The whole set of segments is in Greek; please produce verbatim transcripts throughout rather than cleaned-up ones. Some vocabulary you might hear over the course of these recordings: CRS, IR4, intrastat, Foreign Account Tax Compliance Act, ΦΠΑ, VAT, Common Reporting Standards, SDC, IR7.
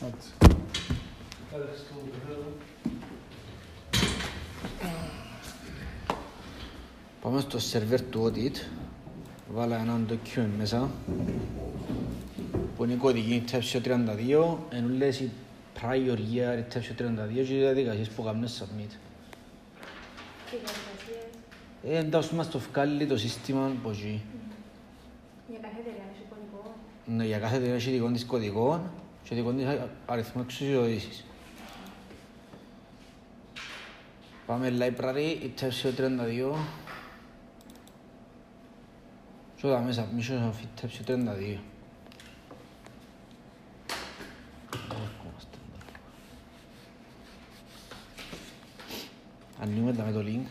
Έτσι. Πάμε στο server του audit. Βάλα έναν document μέσα που είναι κωδική τεύσιο τριάντα δύο, ενώ λες η prior year τεύσιο τριάντα δύο και οι διαδικασίες που κάνουν submit. Εντάξει, μας το βγάλει το σύστημα που έχει. Για κάθε εταιρεία έχει κωδικό. Ναι, για κάθε εταιρεία έχει δικών της κωδικών και δικών της αριθμού εξουσιοδότησης. Πάμε library, τεύσιο τριάντα δύο. Και όταν μέσα μίσουν να φυτέψει τριάντα δύο. Ανοίγουμε τα με το link.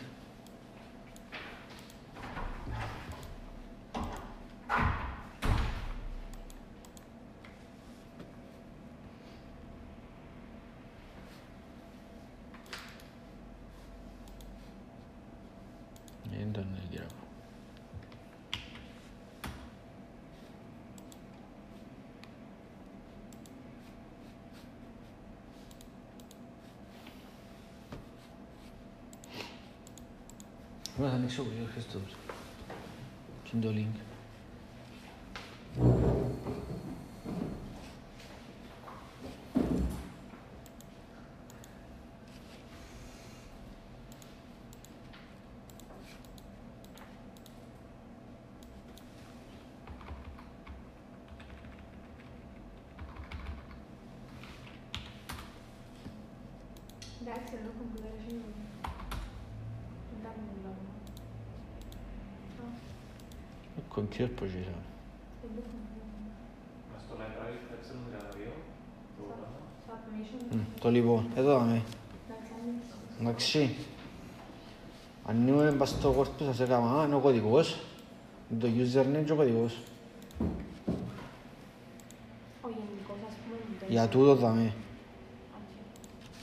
Vamos a anexar con el gestor. Siendo link. That's a local version. Con qué proyecto. Hasta la raíz de acción de la bio. Το λοιπόν, εδώ είμαι. Εντάξει. Αν είμαι μπαστό κόρτος θα σε κάμα, είναι ο κωδικός. Το username και ο κωδικός. Για τούτο θα είμαι.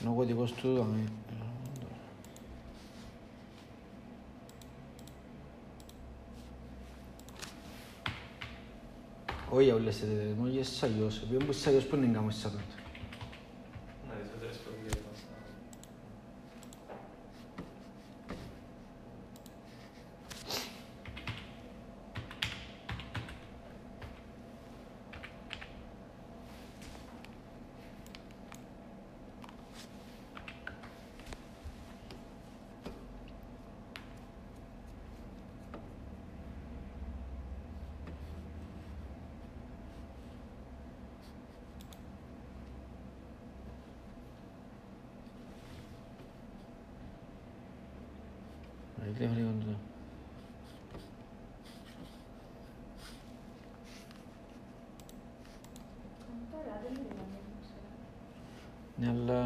Είναι ο κωδικός του θα είμαι. Όχι για όλες τις εταιρείες, είναι αλλιώς. Επειδή όμως είναι αλλιώς, πού είναι να κάνουμε στις ατόμες. Ναι, τις εταιρείες που είναι αλλιώς. Definitely going to do. Nella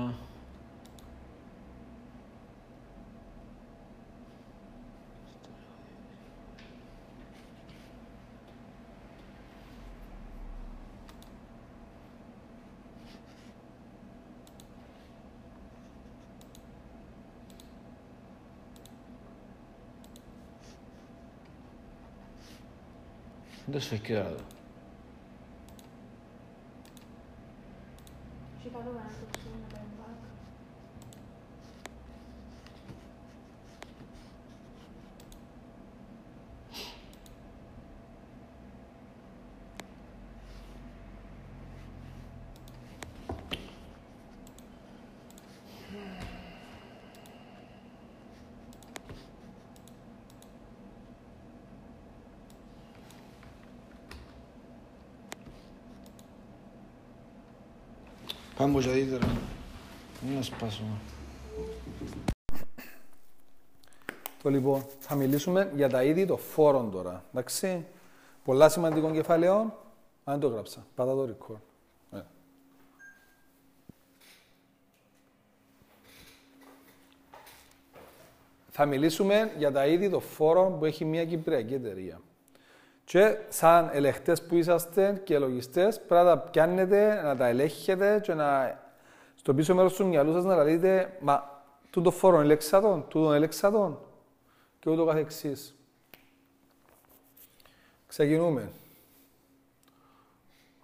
Δεν σου έχει κοιτάω. Πάμε για δείτε, να σπάσουμε. Το λοιπόν, θα μιλήσουμε για τα είδη των φόρων τώρα, εντάξει. Πολλά σημαντικών κεφαλαίων, αν το γράψα, πάτα το record. Yeah. Θα μιλήσουμε για τα είδη των φόρων που έχει μια κυπριακή εταιρεία. Και σαν ελεγχτές που είσαστε και λογιστές, πρέπει να τα πιάνετε, να τα ελέγχετε και να, στο πίσω μέρος του μυαλού σας να λέτε «Μα, τούτο φόρον ελέγξα τον, τούτον ελέγξα τον» και ούτω καθεξής. Ξεκινούμε.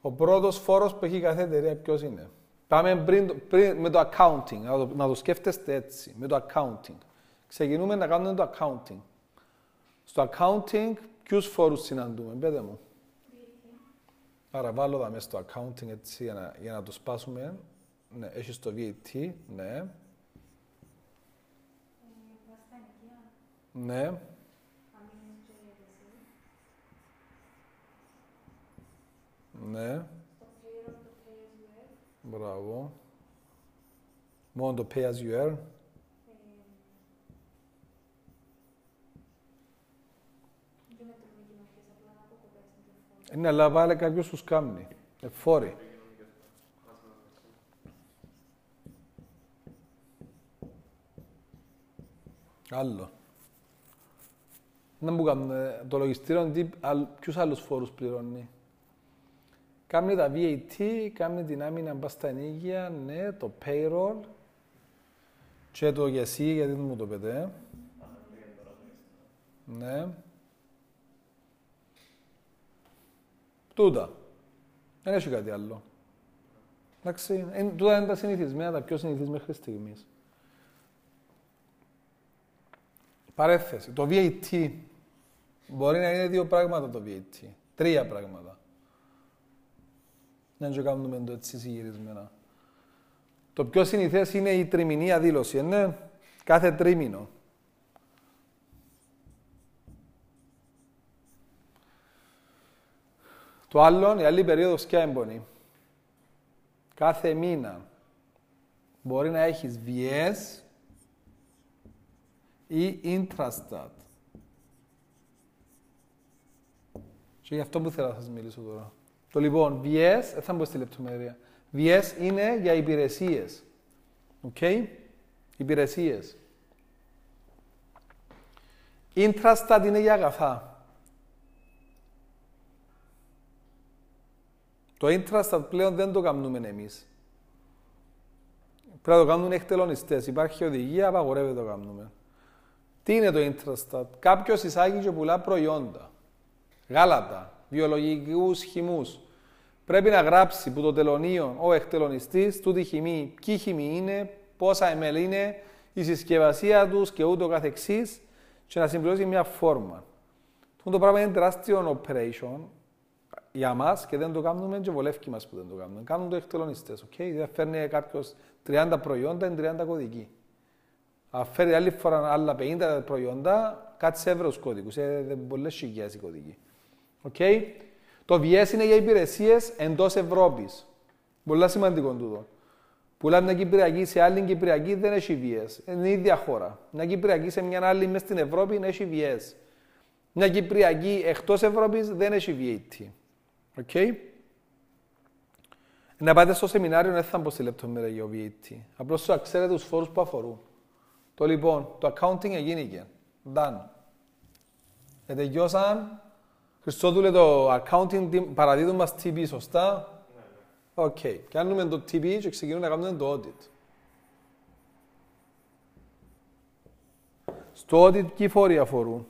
Ο πρώτος φόρος που έχει κάθε εταιρεία ποιος είναι. Πάμε πριν, πριν με το accounting, να το, να το σκέφτεστε έτσι, με το accounting. Ξεκινούμε να κάνουμε το accounting. Στο accounting, ποιους φόρους συναντούμε, πέτε μου. Άρα βάλω τα μέσα στο accounting έτσι για να, για να το σπάσουμε. Ναι, έχεις το βατ, ναι. Ναι. Ναι. Μπράβο. Μόνο το pay as you earn. Είναι αλλά βάλε κάποιος τους κάμνει. Εφόροι. Άλλο. Να μου κάνουμε το λογιστήριο, ποιους άλλους φόρους πληρώνει. Κάμνει τα βατ, κάμνει την άμυνα μπας στα νοίκια, ναι, το payroll. Και το για εσύ, γιατί δεν μου το πετε. Ναι. Τούτα. Δεν έχει κάτι άλλο. Εντάξει, τούτα είναι τα συνηθισμένα, τα πιο συνηθισμένα μέχρι στιγμής. Παρέθεση. Το βατ. Μπορεί να είναι δύο πράγματα το βατ. Τρία πράγματα. Να κάνουμε το έτσι συγγυρισμένα. Το πιο συνηθές είναι η τριμηνή αδήλωση, ναι. Κάθε τρίμηνο. Το άλλο, η άλλη περίοδος και έμπονη. Κάθε μήνα μπορεί να έχεις βι ες ή intrastat. Και γι' αυτό που θέλω να σας μιλήσω τώρα. Το λοιπόν, βι ες, θα μπω στη λεπτομέρεια. βι ες είναι για υπηρεσίες. Οκ, okay? Υπηρεσίες. Intrastat είναι για αγαθά. Το intrastat πλέον δεν το κάνουμε εμείς. Πρέπει να το κάνουν εκτελονιστές. Υπάρχει οδηγία, απαγορεύεται το κάνουμε. Τι είναι το intrastat? Κάποιος εισάγει και πουλά προϊόντα. Γάλατα, βιολογικούς χυμούς. Πρέπει να γράψει που το τελωνείο ο εκτελονιστής, τούτη χυμή, ποιοι χυμή είναι, πόσα εμ ελ είναι, η συσκευασία τους και ούτω καθεξής και να συμπληρώσει μια φόρμα. Το πράγμα είναι τεράστιο operation για μας και δεν το κάνουμε και βολεύκει μας που δεν το κάνουμε. Κάνουν το εκτελονιστές, οκ. Okay? Δεν φέρνει κάποιος τριάντα προϊόντα, είναι τριάντα κωδικοί. Αν φέρει άλλη φορά άλλα πενήντα προϊόντα, κάτι σε εύρος κωδικούς, είναι πολλές χιλιάδες οι κωδικοί. Okay. Το βι ες είναι για υπηρεσίες εντός Ευρώπης. Πολύ σημαντικό τούτο. Πουλά μια Κυπριακή σε άλλη Κυπριακή δεν έχει βι ες. Είναι η ίδια χώρα. Μια Κυπριακή σε μια άλλη μέσα στην Ευρώπη δεν έχει βι ες. Μια Κυπριακή εκτός Ευρώπης δεν έχει βι έι τι. Okay. Να πάτε στο σεμινάριο, δεν θα μπω στη λεπτομέρεια για το βι έι τι. Απλώς θα ξέρετε τους φόρους που αφορούν. Το λοιπόν, το accounting εγίνηκε. Done. Ετεγιώσαν. Χριστόδουλε το accounting παραδίδουν μας τι πι, σωστά. Οκ. Okay. Κάνουμε το τι πι και ξεκινούμε να κάνουμε το audit. Στο audit ποιοι φόροι αφορούν.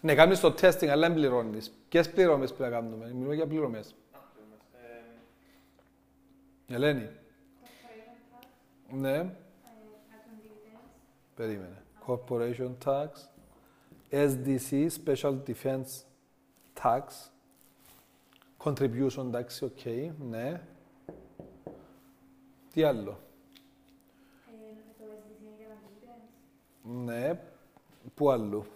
Ναι, κάνεις το testing, αλλά δεν πληρώνεις. Ποιες πληρώμες πρέπει να κάνουμε, μιλούμε για πληρώμες. Ελένη. Ναι. Περίμενε. Corporation tax, ες ντι σι, Special Defense tax, contribution tax, οκ, okay, ναι. Τι άλλο. Ναι. Πού άλλο.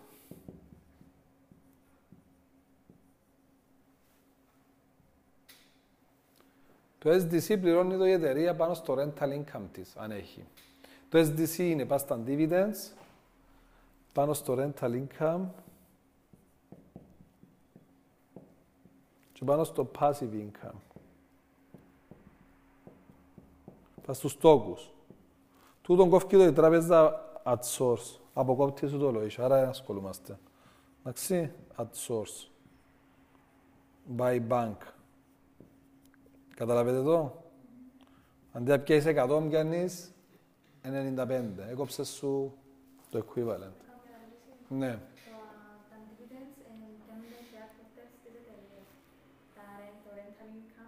Το ες ντι σι πληρώνει το η εταιρεία πάνω στο rental income της, αν έχει. Το ες ντι σι είναι πάνω στα dividends, πάνω στο rental income και πάνω στο passive income. Πάνω στους στόκους. Τούτον κόφκει το η τράπεζα at source, αποκόπτει σου το λόγιο, άρα ασχολούμαστε. Εντάξει, at source, by bank. Καταλαβαίνετε το. Αντί να πιέσεις εκατό, πιάνεις ενενήντα πέντε. Έκοψες σου το equivalent. Ναι. Τα dividends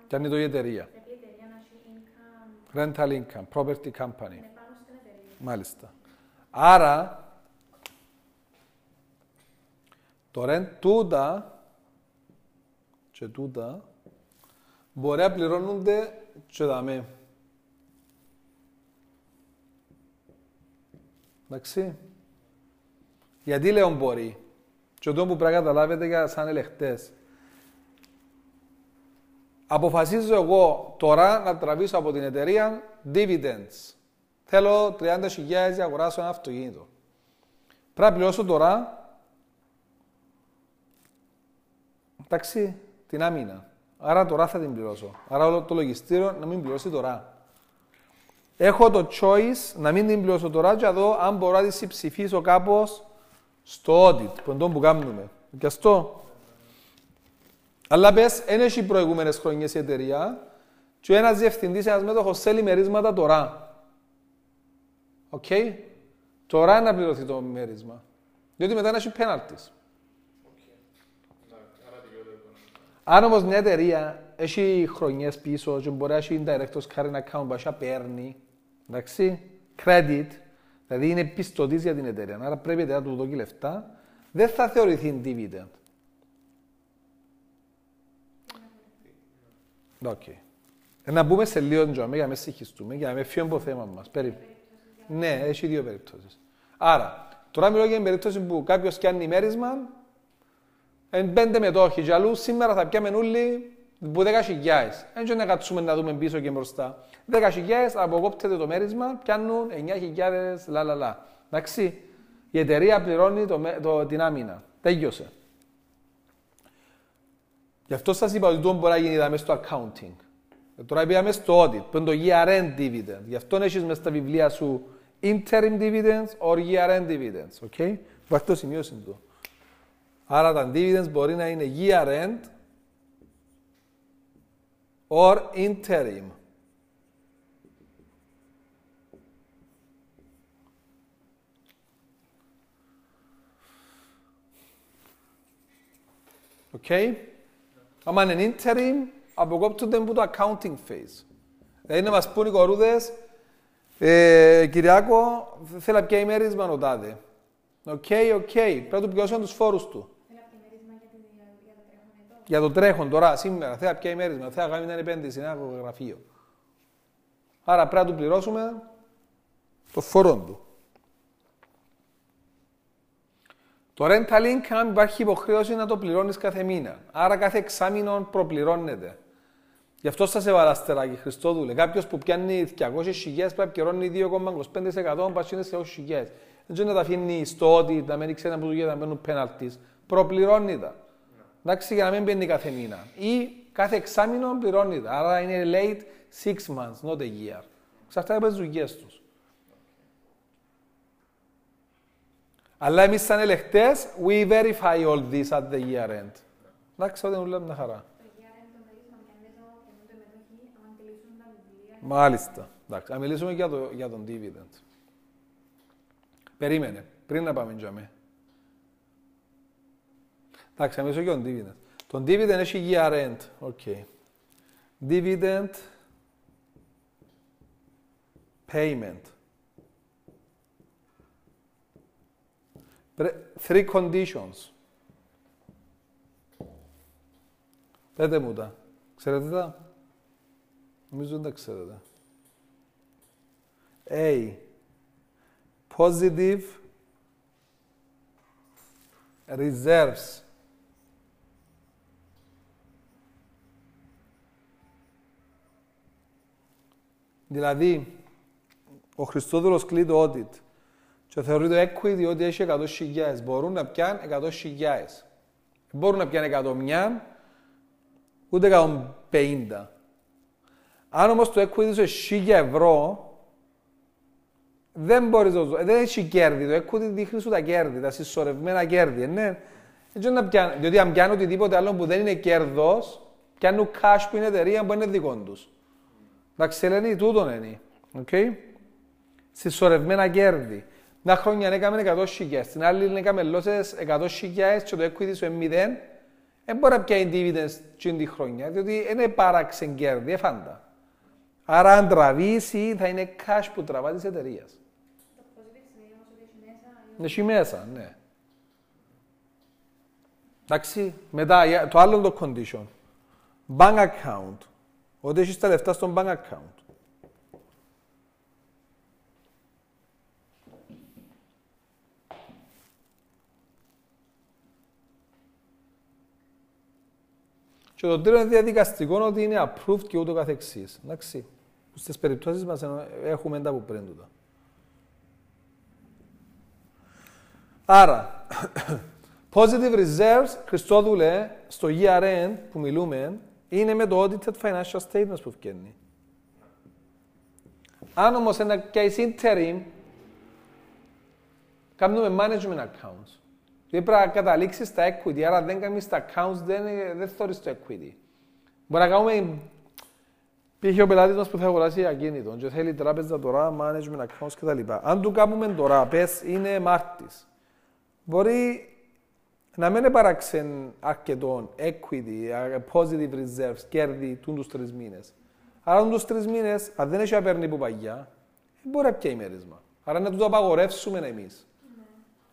Κάνει το η εταιρεία. Rental income, property company. Μάλιστα. Άρα, τώρα τούτα και τούτα μπορεί να πληρώνονται και δαμέ. Εντάξει. Γιατί λέω μπορεί. Και αυτό που πρέπει να καταλάβετε για σαν ελεγχτές. Αποφασίζω εγώ τώρα να τραβήσω από την εταιρεία dividends. Θέλω τριάντα χιλιάδες για αγοράσω ένα αυτοκίνητο. Πρέπει να πληρώσω τώρα εντάξει, την άμυνα. Άρα τώρα θα την πληρώσω. Άρα το λογιστήριο να μην πληρώσει τώρα. Έχω το choice να μην την πληρώσω τώρα και να δω αν μπορώ να τη ψηφίσω κάπως στο audit, που τον που κάνουμε. Και αυτό. Αλλά πες, δεν έχει προηγούμενες χρονιές η εταιρεία και ένας διευθυντής, ένας μέτοχος θέλει μερίσματα τώρα. Οκ. Okay. Τώρα να πληρωθεί το μερίσμα. Διότι μετά να έχει penalties. Αν όμως μια εταιρεία έχει χρονιές πίσω και μπορεί να έχει indirectors current account, μπορεί να παίρνει, εντάξει, credit, δηλαδή είναι πιστωτής για την εταιρεία, άρα πρέπει η εταιρεία του δώσει λεφτά, δεν θα θεωρηθεί dividend. Okay. Να μπούμε σε λίγο για να μην συγχυστούμε, για να μην φύγουμε από το θέμα μας. Ναι, έχει δύο περιπτώσεις. Άρα, τώρα μιλώ για την περίπτωση που κάποιος κάνει μέρισμα, εν πέντε μετόχοι και αλλού, σήμερα θα πιάμε όλοι που δέκα χιλιάδες. Έτσι να κάτσουμε να δούμε πίσω και μπροστά. δέκα χιλιάδες αποκόπτεται το μέρισμα, πιάνουν εννιά χιλιάδες λαλαλα. Εντάξει, η εταιρεία πληρώνει το, το, την άμυνα. Τέλειωσε. Γι' αυτό σας είπα ότι δεν μπορεί να γίνει μέσα στο accounting. Τώρα πήγαμε στο audit, που είναι το year-end dividend. Γι' αυτό έχεις μέσα στα βιβλία σου interim dividends or year-end dividends. Okay? Βάστε το σημείο συντού. Άρα τα dividends μπορεί να είναι year-end or interim. Okay? Άμα είναι interim, αποκόπτονται από το accounting phase. Δηλαδή να μας πούν οι κορούδες, ε, Κυριάκο, θέλω να πιάει μέρισμα ο τάδε. Οκ, οκ, πρέπει να του πληρώσουν τους φόρους του. Για το τρέχον τώρα, σήμερα, θέλω να πιάει μέρισμα, θέλω να κάνει μια επένδυση, ένα γραφείο. Άρα πρέπει να του πληρώσουμε το φόρο του. Το rental income υπάρχει υποχρέωση να το πληρώνεις κάθε μήνα. Άρα κάθε εξάμηνο προπληρώνεται. Γι' αυτό σας έβαλα αστεράκι, Χριστόδουλε. Κάποιος που πιάνει διακόσιες χιλιάδες πρέπει να πληρώνει δύο κόμμα είκοσι πέντε τοις εκατό πασίνες σε όσους χιλιάδες. Δεν να τα αφήνει στο ότι να μένει ξένα που του γίνεται να μένουν penalties. Προπληρώνεται. Yeah. Εντάξει, για να μην παίρνει κάθε μήνα. Ή κάθε εξάμηνο πληρώνεται. Άρα είναι late six months, not a year. Ξαρτάται από τις δουλειές τους. Αλλά εμείς σαν ελεγχτές, we verify all this at the year end. Εντάξει, όταν ούλαμε μια χαρά. Μάλιστα. Εντάξει, να μιλήσουμε για, το, για τον dividend. Περίμενε, πριν να πάμε για μέ. Εντάξει, να μιλήσουμε για τον dividend. Τον dividend έχει year end. Okay. Dividend payment. Three conditions. Πέτε μου τα. Ξέρετε τα. Νομίζω δεν τα ξέρετε. A. Positive reserves. Δηλαδή, ο Χριστόδουλος κλείνει το audit. Και θεωρείται equity ότι έχει εκατό χιλιάδες. Μπορούν να πιάνουν εκατό χιλιάδες. Μπορούν να πιάνουν εκατό χιλιάδες, ούτε εκατόν πενήντα. Αν όμως το equity σου είναι χίλια ευρώ, δεν μπορείς να το... Δεν έχει κέρδη. Το equity δείχνει σου τα κέρδη, τα συσσωρευμένα κέρδη. Ναι. Πιάνε, διότι αν πιάνουν οτιδήποτε άλλο που δεν είναι κέρδος, πιάνουν cash που είναι εταιρεία που είναι δικών τους. Εντάξει, λένε τούτον είναι. Okay. Συσσωρευμένα κέρδη. Μια χρόνια έκαμε εκατό χιλιάδες, την άλλη έκαμε λόσες εκατό χιλιάδες και το equity σου είναι μηδέν. δεν μπορεί να πιάνει dividends την τη χρονιά, διότι είναι παράξεν κέρδη, εφάντα. Άρα αν τραβήσει, θα είναι cash που τραβά της εταιρείας. Έχει μέσα, ναι. Εντάξει, μετά το άλλο το condition. Bank account. Ότι έχεις τα λεφτά στον bank account. Και το τρίτο είναι διαδικαστικό ότι είναι approved και ούτω καθεξής. Εντάξει, στις περιπτώσεις μας έχουμε τα που πριν τούτα. Άρα, positive reserves, Χριστόδουλε, στο year-end που μιλούμε, είναι με το audited financial statements που βγαίνει. Αν όμως ένα case interim, κάνουμε management accounts. Δεν πρέπει να καταλήξεις στα equity, άρα δεν κάνεις τα accounts, δεν, δεν θεωρείς το equity. Μπορεί να κάνουμε... Πήγε ο πελάτης μας που θα αγοράσει ακίνητο και θέλει τράπεζα τώρα, management accounts κτλ. Αν του κάνουμε τώρα, πες, είναι Μάρτης. Μπορεί να μην παράξεν αρκετών equity, positive reserves, κέρδη τους τρεις μήνες. Άρα τους τρεις μήνες, αν δεν έχει να παίρνει που παγιά, μπορεί να πιάει μέρισμα. Άρα να τους απαγορεύσουμε εμείς.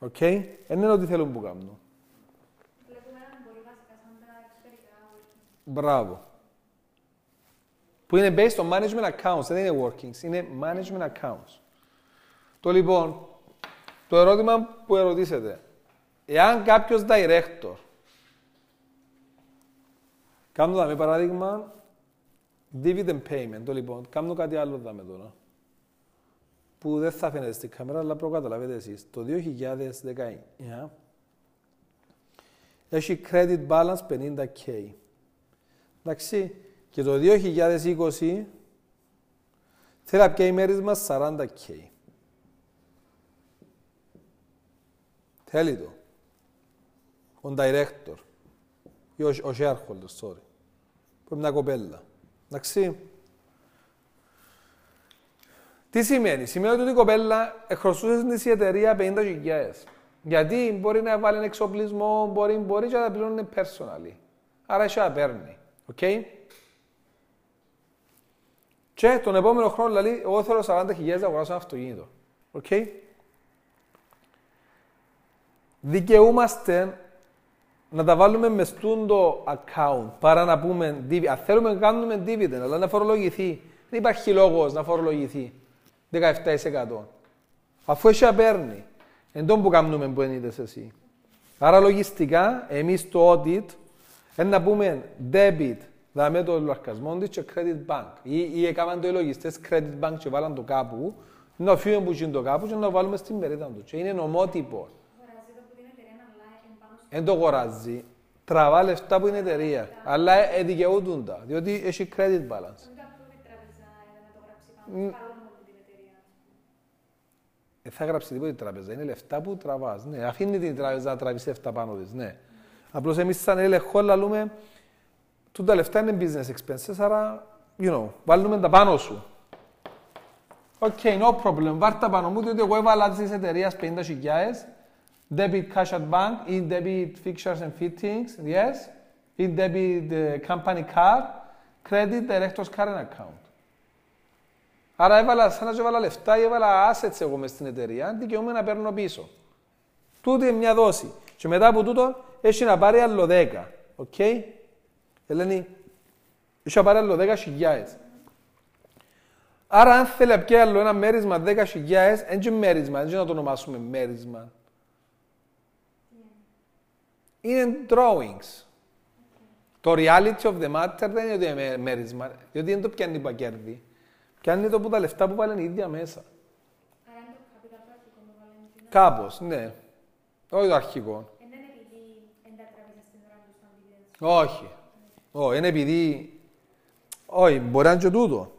Οκ, okay. Είναι ό,τι θέλουν που κάνουν. Βλέπουμε έναν πολύ βασικά σαν τα εξωτερικά. Μπράβο. Που είναι based on management accounts, δεν είναι workings, είναι management accounts. Το λοιπόν, το ερώτημα που ερωτήσετε, εάν κάποιος director, κάνω δάμε παράδειγμα, dividend payment, το λοιπόν, κάνω κάτι άλλο δάμε τώρα, που δεν θα φαίνεται στην κάμερα, αλλά προκαταλάβετε εσείς. Το δύο χιλιάδες δεκαεννιά έχει credit balance πενήντα χιλιάδες. Εντάξει, και το δύο χιλιάδες είκοσι θέλει να πιάει μέρισμα σαράντα χιλιάδες. Θέλει το. Ο director, ή ο, ο shareholder, sorry, που είναι μια κοπέλα. Εντάξει. Τι σημαίνει, σημαίνει ότι η κοπέλα χρωστούσε στην εταιρεία πενήντα χιλιάδες. Γιατί μπορεί να βάλει εξοπλισμό, μπορεί, μπορεί και να τα πληρώνει personally. Άρα εσύ να παίρνει. Okay? Και τον επόμενο χρόνο λέει, εγώ θέλω σαράντα χιλιάδες να αγοράσω ένα αυτοκίνητο. Okay? Δικαιούμαστε να τα βάλουμε με στούντο account, παρά να πούμε dividend. Αν θέλουμε να κάνουμε dividend, αλλά να φορολογηθεί. Δεν υπάρχει λόγος να φορολογηθεί. δεκαεπτά τοις εκατό. Αφού εσύ απέρνει, εν τόν που κάνουμε που ενείτες εσύ. Άρα λογιστικά, εμείς το audit, είναι να πούμε debit, δάμε το λογαριασμό της και credit bank. Ή, ή έκαναν το οι λογιστές credit bank και βάλαν το κάπου, να φύγουν που γίνει το κάπου και να το βάλουμε στην μερίδα του. Και είναι νομότυπο. Εν το γοράζει, τραβά λεφτά που είναι εταιρεία, αλλά δικαιούντουν τα, διότι έχει credit balance. Δεν θα γράψει τίποτα η τράπεζα. Είναι λεφτά που τραβάς. Ναι, αφήνει την τράπεζα να τραβήσει λεφτά πάνω της. Ναι. Απλώς εμείς σαν έλεγχο λέμε τούτα λεφτά είναι business expenses, άρα, you know, βάλουμε τα πάνω σου. Οκ, okay, no problem. Βάλ τα πάνω μου, διότι εγώ έβαλα της εταιρείας πενήντα χιλιάδες, debit cash at bank, ή debit fixtures and fittings, yes, ή debit company card, credit director's current account. Άρα έβαλα, σαν να έβαλα λεφτά ή έβαλα assets εγώ μες στην εταιρεία, δικαιούμαι να παίρνω πίσω. Τούτη είναι μια δόση. Και μετά από τούτο, έχει να πάρει άλλο δέκα. Οκ. Ελένη, έχει να πάρει άλλο δέκα χιλιάδες. Άρα αν θέλει να πιάει άλλο ένα μέρισμα δέκα χιλιάδες, είναι μέρισμα, δεν να το ονομάσουμε μέρισμα. Είναι drawings. Το reality of the matter δεν είναι ότι είναι μέρισμα, διότι δεν το πιάνει πακέρδη. Κι αν είναι το που τα λεφτά που βάλουν οι ίδια μέσα. Άρα είναι το capital το αρχικό που βάλουν οι ίδια. Κάπως, ναι. Όχι το αρχικό. Είναι επειδή εντατραπεζα στην ώρα του σταμπίδες. Όχι. Όχι, είναι επειδή... Όχι, μπορεί να είναι και τούτο.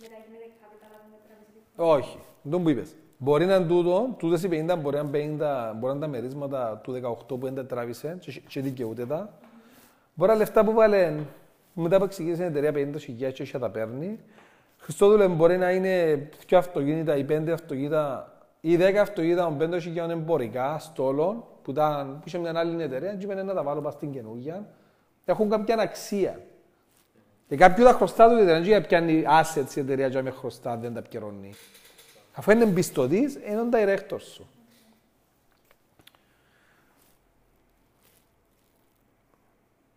Μετά γίνεται capital από την τραπεζα. Όχι, δεν μου είπες. Μπορεί να είναι τούτο, τούτες οι πενήντα, μπορεί να είναι τα μερίσματα του δεκαοκτώ που εντατράπησε και δικαιούται τα. Μπορεί να λεφτά που βάλουν, μετά που ξεκίνησε η εταιρεία πενήντα χιλιάδες και όχι τα παίρνει. Χριστόδουλε, μπορεί να είναι δύο αυτοκίνητα ή πέντε αυτοκίνητα ή δέκα αυτοκίνητα με πέντε χιλιάδες εμπορικά στόλων που, ήταν, που είχε μια άλλη εταιρεία, και να τα βάλω στην καινούργια, έχουν κάποια αξία. Και κάποιοι τα χρωστάζουν την εταιρεία, και πιάνει assets η εταιρεία και με χρωστά, δεν τα πιερώνει. Αφού είναι εμπιστοτής, είναι ο director σου.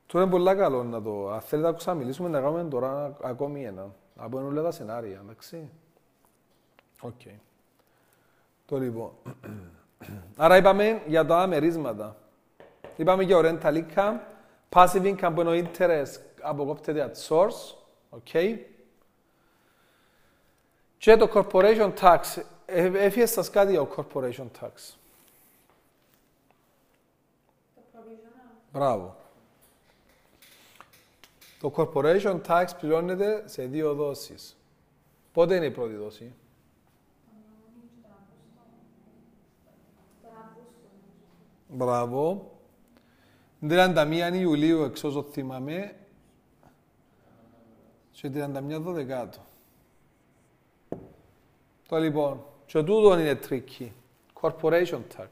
Τώρα είναι πολύ καλό να το... Αν θέλετε να ξαναμιλήσουμε, να κάνουμε τώρα ακόμη ένα. Από όλα τα σενάρια, εντάξει. Οκ. Okay. Το λοιπόν. Άρα είπαμε για τα μερίσματα. Είπαμε για rental income. Passive income που είναι interest αποκόπτεται at source. Okay. Και το corporation tax. Έφυγε σας κάτι για το corporation tax. Μπράβο. Το corporation tax πληρώνεται σε δύο δόσεις. Πότε είναι η πρώτη δόση? Μπράβο. τριάντα μία Ιουλίου, εξ όσο θυμάμαι, και τριάντα μία Δωδεκάτου. Τώρα λοιπόν, και τούτο είναι tricky. Corporation tax.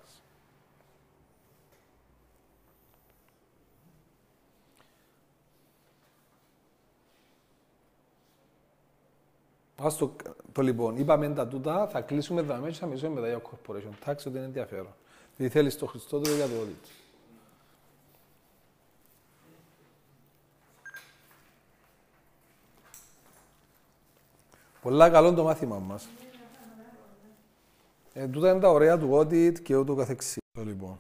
Το, το λοιπόν, είπαμε τα τούτα, θα κλείσουμε τα μέσα και θα μιλήσουμε μετά για corporation tax, ότι είναι ενδιαφέρον. Δηλαδή θέλεις το Χριστόδουλο για το audit. Πολλά καλό το μάθημα μας. Ε, τούτα είναι τα ωραία του audit και ούτω καθεξής. Το λοιπόν.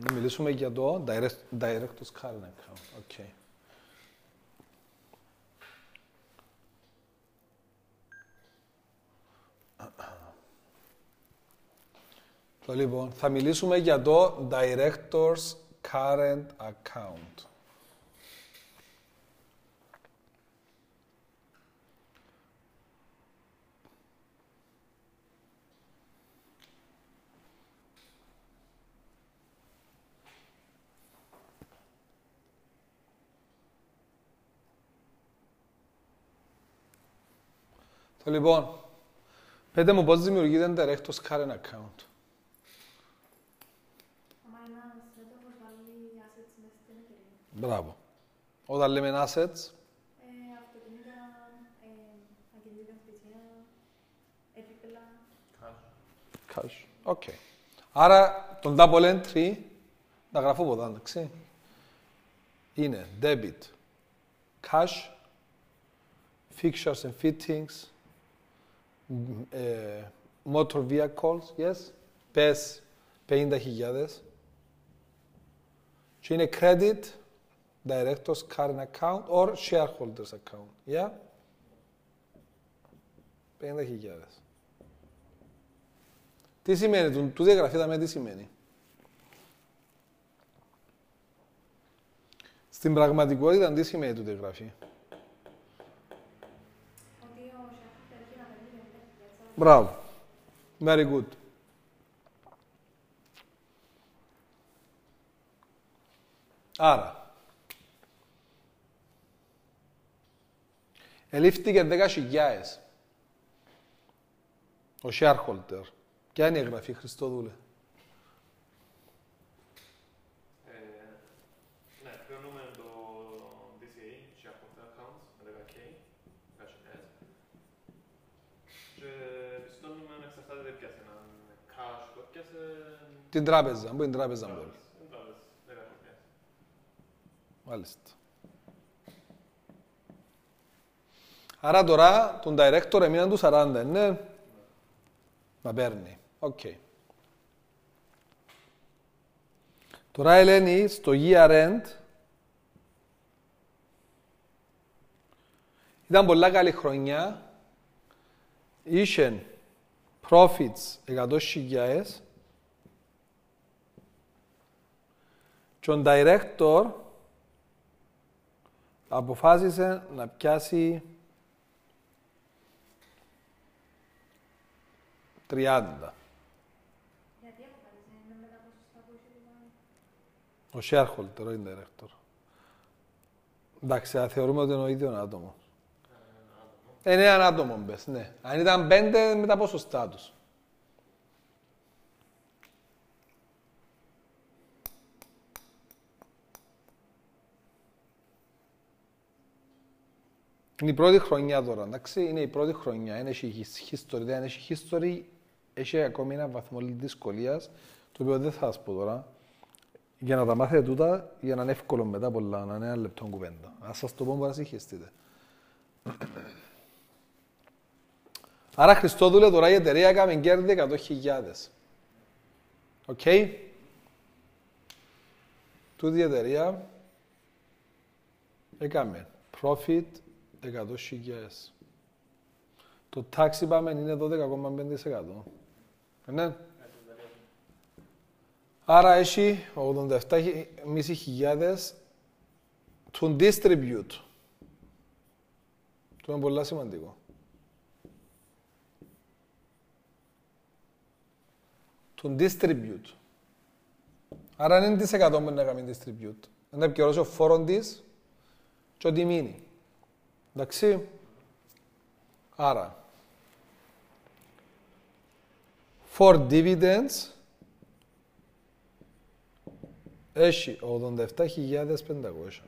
Να μιλήσουμε για το direct, director's current account. Okay. Λοιπόν, θα μιλήσουμε για το Director's Current Account. Λοιπόν, πέτε μου πώς δημιουργείται Director's Current Account. Μπράβο. Όταν λέμε assets. Αυτοκίνητα, αγγελίδια σπιτιά, επίπελα. Cash. Cash. Οκ. Άρα, τον double entry, να γραφώ ποτά, εντάξει. Είναι debit, cash, fixtures and fittings, motor vehicles, yes, πες πενήντα χιλιάδες. Και είναι credit, director's current account or shareholders account. Yeah? πενήντα χιλιάδες. Τι σημαίνει, τούτη εγγραφή τα με τι σημαίνει. Στην πραγματικότητα τι σημαίνει τούτη εγγραφή. Μπράβο. Very good. Άρα, ελήφθηκε δέκα χιλιάδες ο shareholder. Ποια είναι η εγγραφή, Χριστόδουλε? Ε, ναι, πληρώνουμε το ντι σι έι, shareholder accounts, δέκα χιλιάδες, δέκα χιλιάδες. Και πιστώνουμε να εξαρτάται πια σε έναν cash, πια σε... Την τράπεζα, πού είναι η τράπεζα μου. Μάλιστα. Άρα τώρα τον director έμειναν του σαράντα, ναι. Να παίρνει. Οκ. Okay. Τώρα Ελένη στο year end ήταν πολλά καλή χρονιά. Είχε profits εκατό χιλιάδες και ο director αποφάσισε να πιάσει τριάντα. Γιατί αποφάσισε να μετά από σωστά που είχε ο shareholder, ο indirector. Εντάξει, θα θεωρούμε ότι είναι ο ίδιο άτομο. Είναι ένα άτομο, μπες, ναι. Αν ήταν πέντε, μετά από σωστά τους. Είναι η πρώτη χρονιά τώρα, εντάξει. Είναι η πρώτη χρονιά. Δεν έχει history, δεν έχει history. Έχει ακόμη ένα βαθμό δυσκολίας, το οποίο δεν θα σας πω τώρα. Για να τα μάθετε τούτα, για να είναι εύκολο μετά πολλά, να είναι ένα λεπτό κουβέντα. Ας σας το πω, μπορεί να συγχαιστείτε. Άρα, Χριστόδουλε, τώρα η εταιρεία έκαμε κέρδη εκατό χιλιάδες. Οκ. Okay. Τούτη η εταιρεία έκαμε profit εκατό χιλιάδες. Το tax είπαμε είναι δώδεκα κόμμα πέντε τοις εκατό. Ναι. Άρα έχει ογδόντα επτά χιλιάδες του distribute. Το είναι πολύ σημαντικό. Του distribute. Άρα είναι τις εκατό μπορεί να κάνει distribute. Να επικαιρώσει ο φόρον της και ό,τι μείνει. Εντάξει. Άρα. For dividends έχει ογδόντα επτά χιλιάδες πεντακόσια.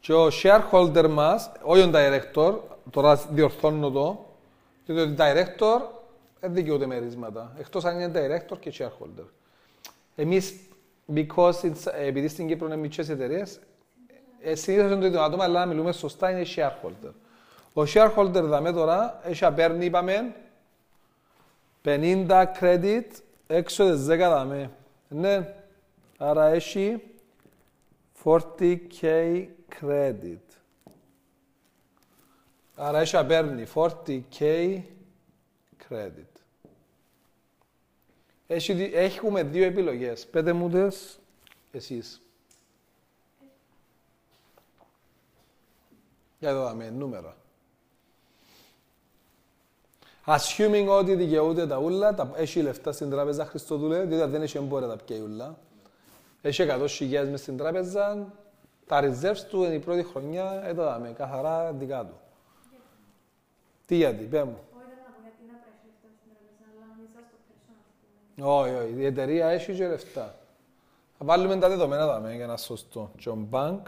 Και ο shareholder μας, όχι ο director, τώρα διορθώνω το, διότι ο director δεν δικαιούται μερίσματα, εκτός αν είναι director και shareholder. Εμείς, because it's, επειδή στην Κύπρο είναι μικρές εταιρείες, συνήθως είναι το ίδιο άτομα, αλλά να μιλούμε σωστά, είναι shareholder. Ο shareholder δαμε τώρα, έχει παίρνει, είπαμε, πενήντα credit, έξω τις δέκα δαμε. Ναι, άρα έχει σαράντα χιλιάδες credit. Άρα έχει παίρνει σαράντα χιλιάδες credit. Έχει, έχουμε δύο επιλογές, πέντε μου τες, εσείς. Για εδώ δαμε, νούμερα. Assuming ότι δικαιούται τα ούλα, τα... έχει λεφτά στην τράπεζα Χριστοδουλέ, διότι δεν έχει εμπόρια τα πια ούλα. Έχει εκατό χιλιάδες μες στην τράπεζα, τα reserves του είναι η πρώτη χρονιά, εδώ δάμε, καθαρά δικά του. Τι γιατί, πέ μου. Όχι, όχι, η εταιρεία έχει και λεφτά. Θα βάλουμε τα δεδομένα δάμε, για να σωστό. Και ο bank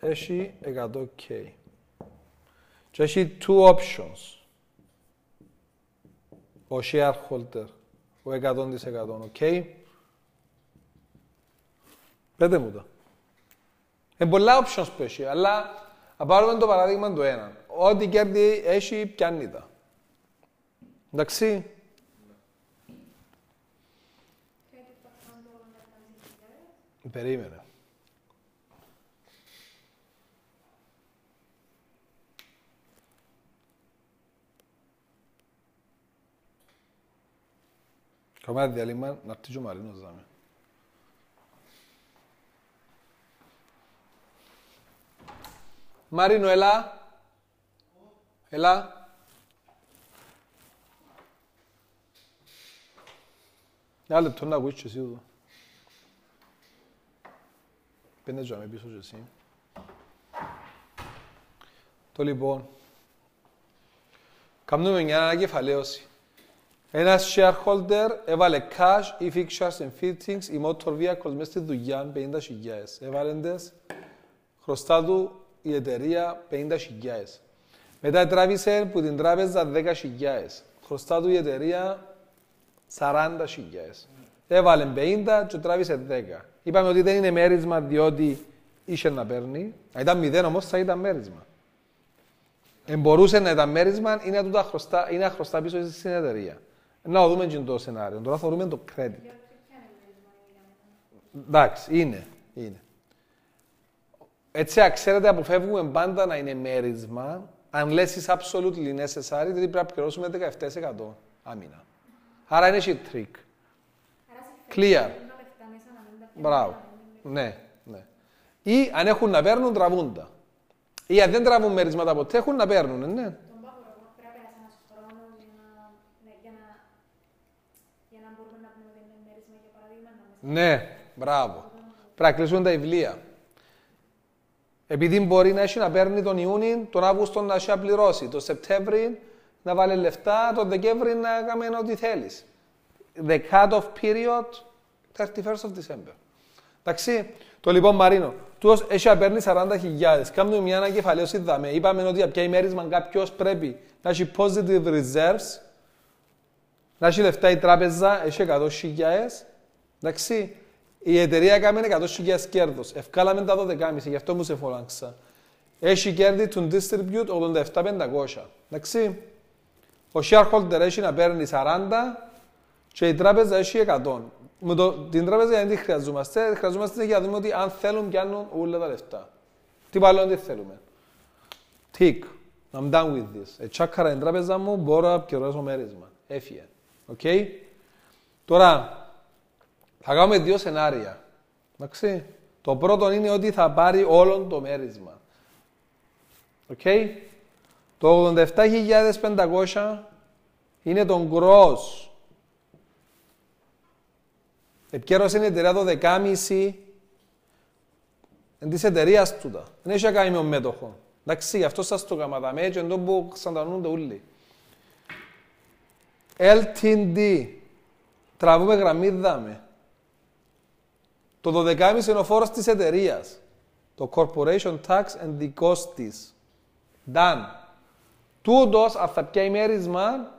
έχει εκατό χιλιάδες. Και έχει two options. Ο shareholder, ο εκατό τοις εκατό, οκ. Πέτε μου τα. Είναι πολλά options που έχει, αλλά θα πάρουμε το παράδειγμα του έναν. Ό,τι κέρδη έχει, πιάνει τα. Εντάξει. Περίμενε. Καμιά διάλειμμα να έρθει και ο Μαρίνος δάμε. Μαρίνο, έλα. Έλα. Ένα λεπτό να ακούεις και εσύ εδώ. Πέντε ζωάμε πίσω και εσύ. Το λοιπόν. Καμνούμε μια ανακεφαλαίωση. Ένας shareholder έβαλε cash ή fixtures and fittings ή motor vehicles μέσα στη δουλειά πενήντα χιλιάδες. Έβαλεντες χρωστά του η εταιρεία πενήντα χιλιάδες. Μετά τράβησε που την τράπεζα δέκα χιλιάδες. Χρωστά του η εταιρεία σαράντα χιλιάδες. Έβαλε πενήντα και τράβησε δέκα. Είπαμε ότι δεν είναι μέρισμα διότι είχε να παίρνει. Αν ήταν μηδέν όμως θα ήταν μέρισμα. Εμπορούσε να ήταν μέρισμα ή να χρωστά πίσω στην εταιρεία. Να δούμε και το σενάριο. Τώρα θα δούμε το credit. Εντάξει, είναι. είναι. Έτσι, ξέρετε, αποφεύγουμε πάντα να είναι μέρισμα, αν λες absolutely necessary, δηλαδή πρέπει να πληρώσουμε δεκαεπτά τοις εκατό άμυνα. Άρα είναι και trick. Clear. Μπράβο. Ναι, ναι. Ή αν έχουν να παίρνουν, τραβούν τα. Ή αν δεν τραβούν μερίσματα ποτέ, έχουν να παίρνουν, ναι. Ναι, μπράβο. Πρέπει να κλείσουν τα βιβλία. Επειδή μπορεί να έχει να παίρνει τον Ιούνι, τον Αύγουστο να έχει να πληρώσει, τον Σεπτέμβρη να βάλει λεφτά, τον Δεκέμβρη να κάνει ό,τι θέλει. The cut-off period thirty-first of December. Εντάξει, το λοιπόν Μαρίνο, τούτος έχει απέρνει σαράντα χιλιάδες. Κάνουμε μια ανακεφαλαίωση δαμέ. Είπαμε ότι από ποια ημέρισμα κάποιος πρέπει να έχει positive reserves, να έχει λεφτά η τράπεζα, έχει εκατό χιλιάδες. Εντάξει, η εταιρεία έκαμε εκατό χιλιάδες κέρδος. Ευκάλαμε τα δώδεκα κόμμα πέντε, γι' αυτό μου σε φόλαξα. Έχει κέρδη του distribute ογδόντα επτά χιλιάδες πεντακόσια. Εντάξει, ο shareholder έχει να παίρνει σαράντα και η τράπεζα έχει εκατό. Με το, την τράπεζα γιατί τη χρειαζόμαστε, χρειαζόμαστε για να δούμε ότι αν θέλουν πιάνουν όλα τα λεφτά. Τι πάλι δεν θέλουμε. Tick. I'm done with this. Ετσάκαρα την τράπεζα μου, μπορώ να επικαιρώσω μέρισμα. Έφυγε. Οκ. Okay. Τώρα, θα κάνουμε δύο σενάρια. Εντάξει. Το πρώτο είναι ότι θα πάρει όλον το μέρισμα. Οκ. Okay. Το ογδόντα επτά χιλιάδες πεντακόσια είναι το gross. Επικέρωσε η εταιρεία δώδεκα κόμμα πέντε εν της εταιρείας τούτα. Δεν έχει να κάνει με τον μέτοχο. Εντάξει, γι' αυτό σας το καματάμε έτσι εντός που ξαντανούνται όλοι. ελ τι ντι. Τραβούμε γραμμή δάμε. Το δώδεκα κόμμα πέντε είναι ο φόρος της εταιρείας. Το corporation tax and the cost της. Done. Τούτος, αυτά πια ημέρισμα,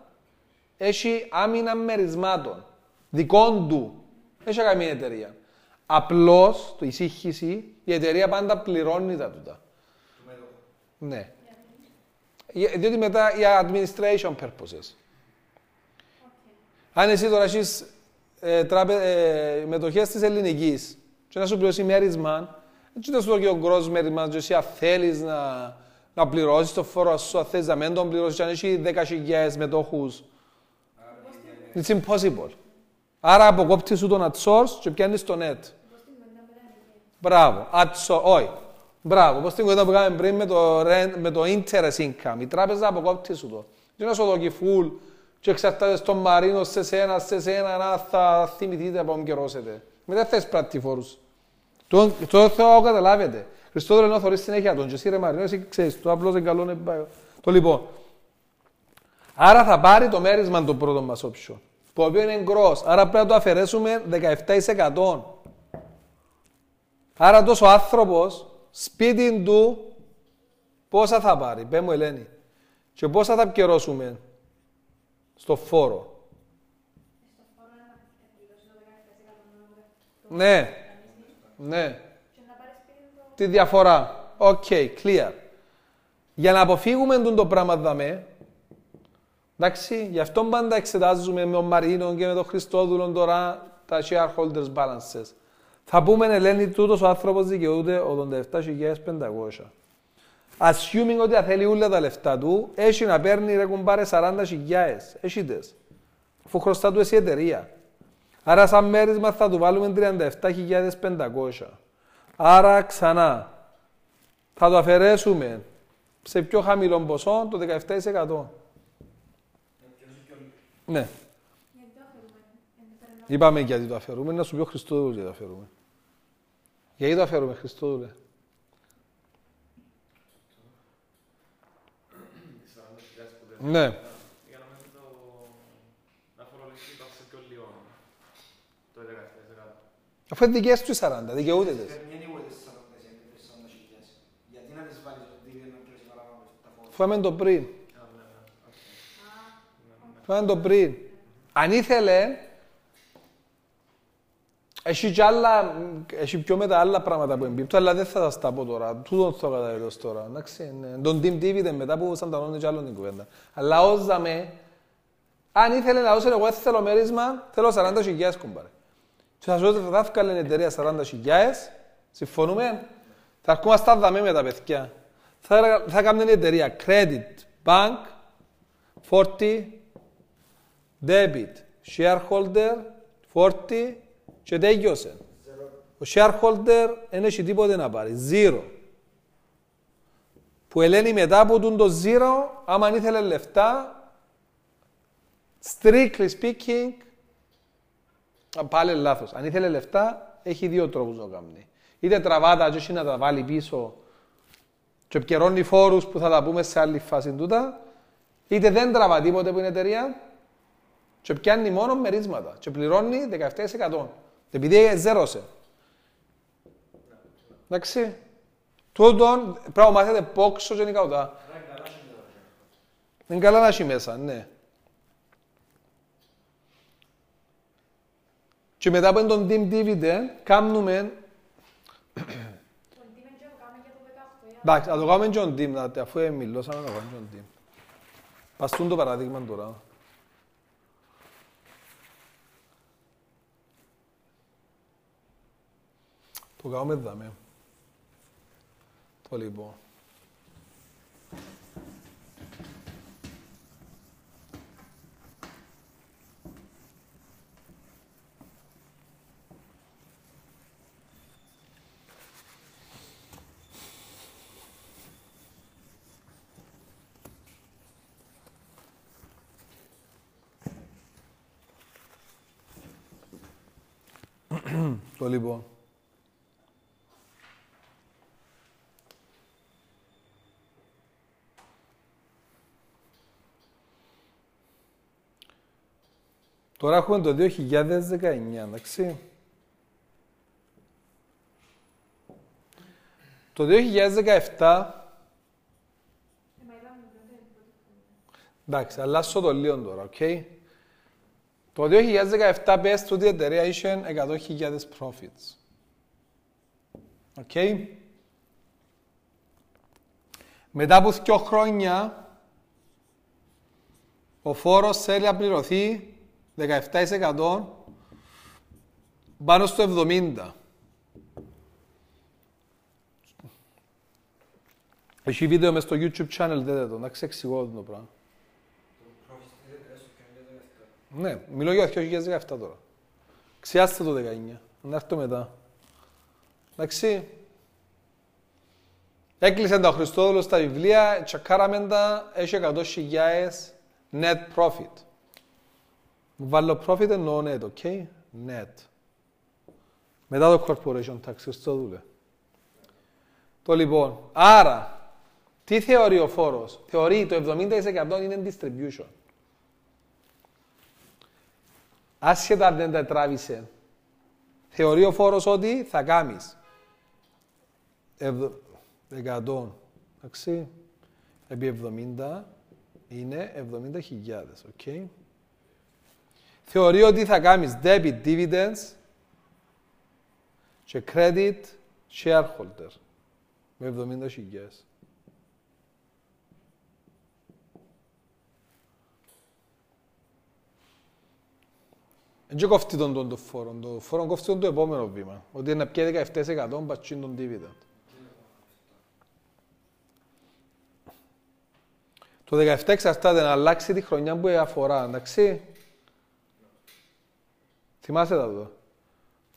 έχει άμυνα μερισμάτων. Δικών του. Έχει καμία εταιρεία. Απλώς, το εισήχηση, η εταιρεία πάντα πληρώνει τα τούτα. Ναι. Yeah. Διότι μετά για administration purposes. Okay. Αν εσύ τώρα έχεις ε, ε, μετοχές της ελληνικής και να σου πληρώσει μέρισμα, έτσι θα σου δω και ο gross μέρισμα, και εσύ αν θέλεις να, να πληρώσεις το φόρο σου, αν θέλεις να μην τον πληρώσεις, αν έχει δέκα χιλιάδες μετόχους. Yeah. It's impossible. Άρα αποκόπτεις σου τον at source και πιάνεις το net. Μπράβο, at source, όχι. Μπράβο, όπως την κουβέντα που κάναμε πριν με το, rent, με το interest income. Η τράπεζα αποκόπτει σου το. Και να σου δοκεί full και εξαρτάται στον Μαρίνο, σε σένα, σε σένα, να θα θυμηθείτε από καιρώσετε. Μετά θες πρατηφόρους. Το θέλω να καταλάβετε. Χριστόδωρο ενώ θωρείς συνέχεια τον και εσύ ρε Μαρίνο, εσύ ξέρεις, το απλώς είναι καλό να πάει. Το λοιπόν. Άρα θα πάρει το μέρισμα το πρώτο μας option. Το οποίο είναι gross, άρα πρέπει να το αφαιρέσουμε δεκαεπτά τοις εκατό. Άρα τόσο ο άνθρωπος, σπίτι του, πόσα θα πάρει, πέ μου Ελένη, και πόσα θα επικαιρώσουμε στο φόρο. Ναι, ναι. Τη διαφορά. Οκ, okay, clear. Για να αποφύγουμε το πράγμα δαμέ, εντάξει, γι' αυτό πάντα εξετάζουμε με τον Μαρίνο και με τον Χριστόδουλο τώρα τα shareholders balances. Θα πούμε, Ελένη, τούτος ο άνθρωπος δικαιούται ογδόντα επτά χιλιάδες πεντακόσια. Assuming ότι θέλει όλα τα λεφτά του, έχει να παίρνει ρε κουμπάρε σαράντα χιλιάδες. Έχει τες. Αφού χρωστά του εσύ η εταιρεία. Άρα, σαν μέρισμα θα του βάλουμε τριάντα επτά χιλιάδες πεντακόσια. Άρα, ξανά, θα το αφαιρέσουμε σε πιο χαμηλό ποσό το δεκαεπτά τοις εκατό. Ναι. Γιατί το αφαιρούμε. Είπαμε γιατί το αφαιρούμε. Να σου πει ο Χριστόδουλος γιατί το αφαιρούμε. Γιατί το αφαιρούμε, Χριστόδουλε. Ναι. Για να μην το... να φορολογηθεί πάψε πιο λίγο. Το δεκαεπτά τοις εκατό. Αφού είναι δικές του σαράντα, δικαιούται τες. Γιατί να τις βάλεις ότι δεν πρέπει να λάβουμε τα φόρα. Φάμε το πριν. Φάμε το πριν. Αν ήθελε, έχει, και άλλα, έχει πιο μετά άλλα πράγματα που εμπίπτω, αλλά δεν θα σας τα πω τώρα. Τούτον θα καταλαβαίνω τώρα, εντάξει. Τον team dividend μετά που σαντανώνει και άλλον την κουβέντα. Αλλά όζαμε, αν ήθελε να δώσει, εγώ θέλω μέρισμα, θέλω σαράντα χιλιάδες κουμπάρε. Θα σου δώσω, θα έφυγαν η εταιρεία σαράντα χιλιάδες, συμφωνούμε. Θα έρχομαι στα δαμέ με τα παιδιά. Θα, θα κάνουν η εταιρεία credit, bank, forty, debit, shareholder, forty και τέγιωσε. Ο shareholder δεν έχει τίποτε να πάρει. Zero. Που ελένει μετά από το zero, άμα ήθελε λεφτά, strictly speaking, πάλι λάθος. Αν ήθελε λεφτά, έχει δύο τρόπους να κάνει. Είτε τραβάτα και να τα βάλει πίσω και επικαιρώνει φόρους που θα τα πούμε σε άλλη φάση τούτα, είτε δεν τραβά τίποτε που είναι εταιρεία, και πιάνει μόνο μερίσματα και πληρώνει δεκαεπτά τοις εκατό. Επειδή ζέρωσε. Εντάξει. Τούτον πρέπει να μάθετε πόξο γενικά ουδά. Είναι καλά να έχει μέσα, ναι. Και μετά από τον Team Dividend, κάνουμε... Εντάξει, θα το κάνουμε και τον Team, αφού μιλώσαμε να το κάνουμε τον Team. Παστούν το παραδείγμα τώρα. Το κάνουμε δάμε. Το λοιπόν. Το λοιπόν. Τώρα έχουμε το δύο χιλιάδες δεκαεννιά, εντάξει. Το δύο χιλιάδες δεκαεπτά... Εντάξει, αλλάσω το λίγο τώρα, οκ. Okay. Το δύο χιλιάδες δεκαεπτά πες ότι η εταιρεία είχε εκατό χιλιάδες profits. Οκ. Okay. Μετά από δύο χρόνια, ο φόρος θέλει να πληρωθεί δεκαεπτά τοις εκατό πάνω στο εβδομήντα τοις εκατό. Έχει βίντεο μες στο YouTube channel, δείτε το, να ξεξηγώ το πράγμα. Ναι, μιλώ για δύο χιλιάδες δεκαεπτά τώρα. Ξιάστε το δεκαεννιά, να έρθω μετά. Εντάξει. Έκλεισαν τα Χριστόδουλος στα βιβλία, τσακάραμε τα, έχει εκατό χιλιάδες net profit. Βάλω profit εννοώ net, οκ, okay? net. Μετά το corporation tax, στο δούλε. Το λοιπόν, άρα, τι θεωρεί ο φόρος. Θεωρεί το εβδομήντα τοις εκατό είναι distribution. Άσχετα αν δεν τα τράβησε. Θεωρεί ο φόρος ότι θα κάνεις. εκατό, εντάξει, επί εβδομήντα είναι εβδομήντα χιλιάδες, οκ. Okay? Θεωρεί ότι θα κάνεις debit dividends και credit shareholder με εβδομήντα χιλιάδες. Δεν και κοφτεί τον το φόρο. Το φόρο κοφτεί το επόμενο βήμα. Ότι είναι να πιέει δεκαεπτά τοις εκατό πατσίν τον dividend. Το δεκαεπτά εξαρτάται να αλλάξει τη χρονιά που αφορά, εντάξει. Θυμάστε τα εδώ.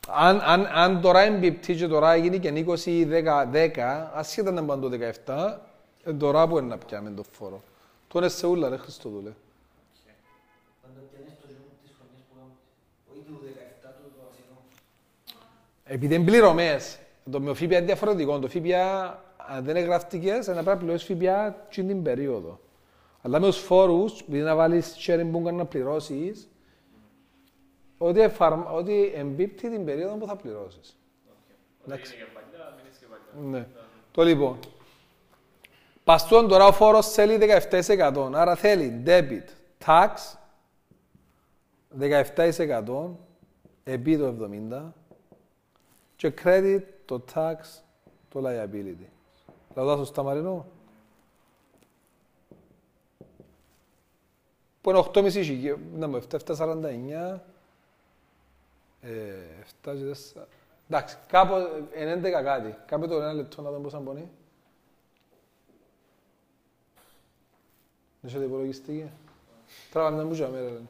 Αν, αν, αν τώρα εμπιπτεί και τώρα γίνει και είκοσι ή δέκα, ασχέτα να πάνε το δεκαεπτά, τώρα μπορεί να πιάμε το φόρο. Το είναι σε ούλα, ρε Χριστοδούλε. Αν το πιάνεις το ζώο της χρονιάς που κάνουμε, όχι το δεκαεπτά, το το βασικό. Επειδή είναι πληρωμές. Το με ο ΦΠΑ είναι διαφορετικό. Το ΦΠΑ, αν δεν εγγραφτήκες, θα πρέπει να πληρώσεις ΦΠΑ και την περίοδο. Αλλά με τους φόρους, επειδή να βάλεις sharing bunker να πληρώσεις, ότι, εφαρμα... ότι εμπίπτει την περίοδο που θα πληρώσεις. Okay. Ότι είναι παλιά, μην είσαι παλιά. Ναι. Yeah. Το λοιπόν. Παστούν τώρα ο φόρος θέλει δεκαεπτά τοις εκατό. Άρα θέλει debit, tax, δεκαεπτά τοις εκατό επί το εβδομήντα και credit, το tax, το liability. Λαουδά σωστά Μαρινό. Που είναι οκτώ κόμμα πέντε, να μου επτά κόμμα σαράντα εννιά. εφτά, τέσσερα, εντάξει, κάπου ενέντεκα κάτι. Κάπου το ένα λεπτό να δούμε πώς θα μπωνεί. Δεν είσαι υπολογιστική. Τράβα μια μπουζιά μέρα, λένε.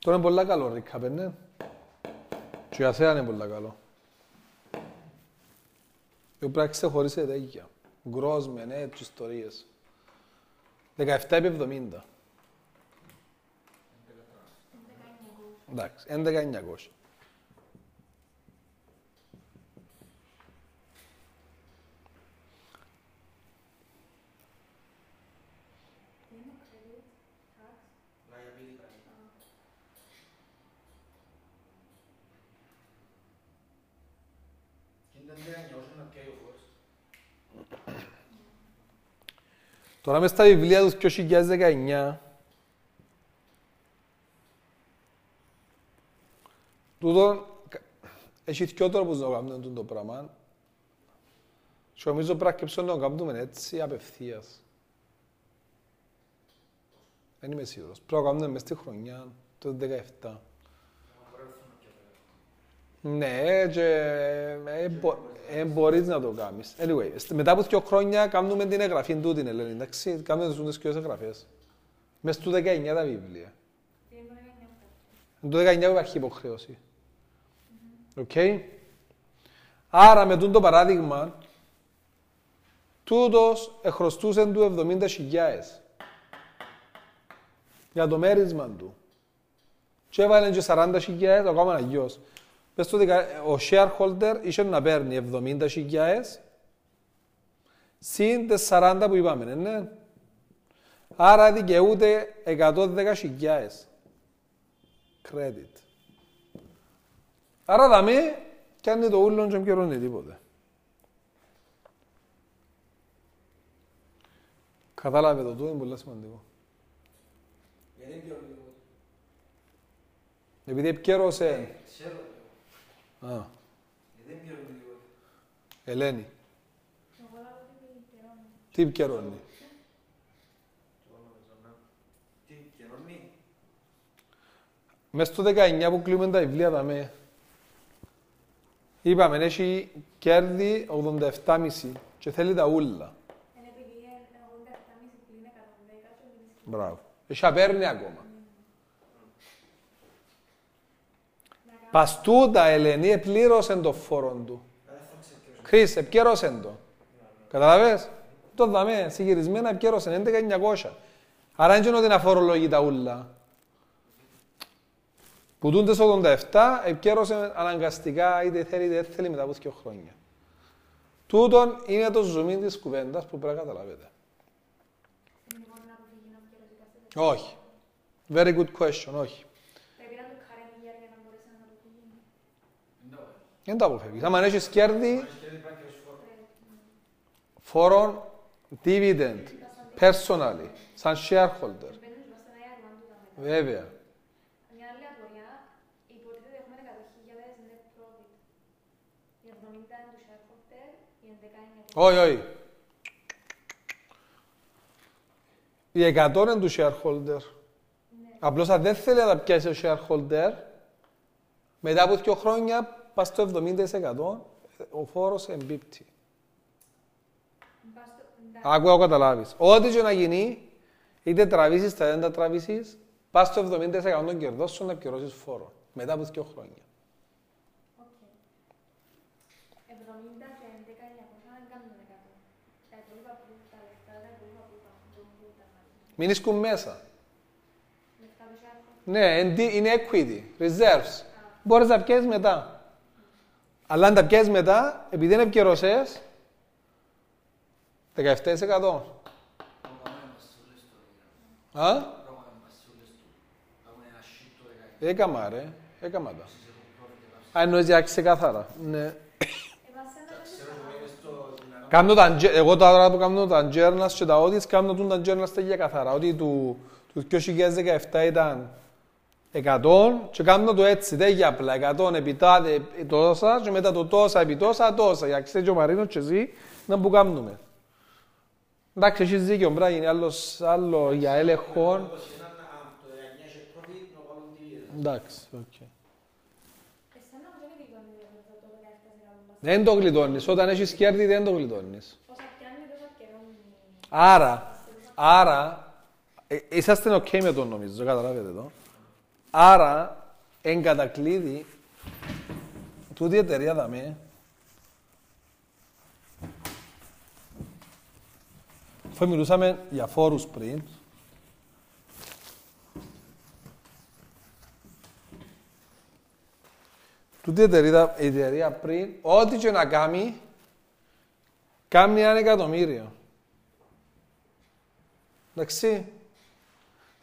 Τώρα είναι πολλά καλό, Ρίκα, πέντε. Και η Αθέα είναι πολλά καλό. Η οποία ξεχωρίσετε τέτοια. Γκρός, μενέτ, ιστορίες. δεκαεπτά επί εβδομήντα. Εντάξει, έντεκα χιλιάδες εννιακόσια. Τώρα μες στα βιβλία του δύο χιλιάδες δεκαεννιά, τούτο, έχει δυο τρόπους να κάνουμε το πράγμα. Και νομίζω πρέπει να το κάνουμε έτσι απευθείας. Δεν είμαι σίγουρος. Πρέπει να κάνουμε μες τη χρονιά, το δύο χιλιάδες δεκαεπτά. Ναι, και μπορείς να το κάνεις. Anyway, μετά από δύο χρόνια κάνουμε την εγγραφή του, την Ελένη, εντάξει, κάνουμε τις δούντες κοινές εγγραφές. Μες του δεκαεννιά τα βιβλία. Το δεκαεννιά υπάρχει υποχρέωση. Οκ. Άρα, με το παράδειγμα, τούτος εχρωστούσε του εβδομήντα χιλιάδες για το μέρισμα του. Και έβαλε και σαράντα χιλιάδες, ακόμα ένα γιος. Πες το δεκα... Ο shareholder είχε να παίρνει εβδομήντα χιλιάδες συν τις σαράντα που είπαμε, ναι. Άρα δικαιούται εκατόν δέκα χιλιάδες credit. Άρα δαμε κάνει το ούλον και πληρώνει τίποτε. Κατάλαβε το τούτο, είναι πολύ σημαντικό. Γιατί πληρώνει τίποτε? Επειδή επικαιρώσαι. Α. Ελένη. Τι επικαιρώνει? Τι επικαιρώνει? Μες στο δεκαεννιά που κλείνουμε τα βιβλία δαμε, είπαμε έχει κέρδη ογδόντα επτά κόμμα πέντε και θέλει τα ούλα. Είναι επειδή ογδόντα επτά κόμμα πέντε κλείνει εκατόν δέκα. Μπράβο. Έχει απέρνει ακόμα. Παστούτα, Ελένη, επλήρωσεν το φόρο του. Χρήσε, επικαιρώσεν το. Καταλαβες? Το δαμε, συγκυρισμένα επικαιρώσεν, έντεκα χιλιάδες εννιακόσια. Άρα είναι ότι να φορολογεί τα ούλα. Που τούν τις ογδόντα επτά, επικαιρώσεν αναγκαστικά, είτε θέλει είτε θέλει μετά από δύο χρόνια. Τούτον είναι το ζουμί της κουβέντας που πρέπει να καταλαβαίνετε. Όχι. Very good question, όχι. Δεν τα αποφεύγεις. Αν έχεις κέρδη, φόρων, dividend, personally, σαν shareholder. Βέβαια. Μια άλλη απορία, υποτίθεται έχουμε εκατό χιλιάδες net profit. Η εβδομήντα είναι του shareholder, η έντεκα είναι... Όχι, όχι. Η εκατό είναι του shareholder. Απλώς αν δεν θέλει να τα πιάσει ο shareholder, μετά από δύο χρόνια, πας στο εβδομήντα τοις εκατό, ο φόρος εμπίπτει. Άκου, άκου, καταλάβεις. Ό,τι και να γίνει, είτε τραβήσεις, είτε δεν τα τραβήσεις, πας στο εβδομήντα τοις εκατό των κερδών σου να επικαιρώσεις φόρο. Μετά από δύο χρόνια. Οκ. εβδομήντα και έντεκα κάνουμε εκατό. Τα υπόλοιπα που τα λεφτά, τα υπόλοιπα που τα μάτια. Μην ίσκουν μέσα. Ναι, είναι equity, reserves. Μπορείς να πιέσεις μετά. Αλλά αν τα πιέσεις μετά, επειδή είναι επικαιρωσές, δεκαεπτά τοις εκατό. Α? Έκαμα ρε, έκαμα τα. Α, εννοείς για ξεκάθαρα. Ναι. Εγώ τώρα που κάνω τα journals και τα audits, κάνω τα journals τέτοια καθαρά. Ότι του δύο χιλιάδες δεκαεπτά ήταν εκατό και κάνω το έτσι, δεν για απλά, εκατό επί τάδε τόσα και μετά το τόσα επί τόσα, τόσα. Για ξέρει ο Μαρίνος και εσύ να που κάνουμε. Εντάξει, έχεις δίκιο, μπρά, γίνει άλλο για έλεγχο. Εντάξει, οκ. Δεν το γλιτώνεις, όταν έχεις κέρδη δεν το γλιτώνεις. Άρα, άρα, είσαστε ok με το νομίζω, καταλάβετε εδώ. Άρα, εν κατακλείδη, τούτη η εταιρεία δαμέ, αφού μιλούσαμε για φόρους πριν, τούτη η εταιρεία, η εταιρεία πριν, ό,τι και να κάνει, κάνει ένα εκατομμύριο. Εντάξει,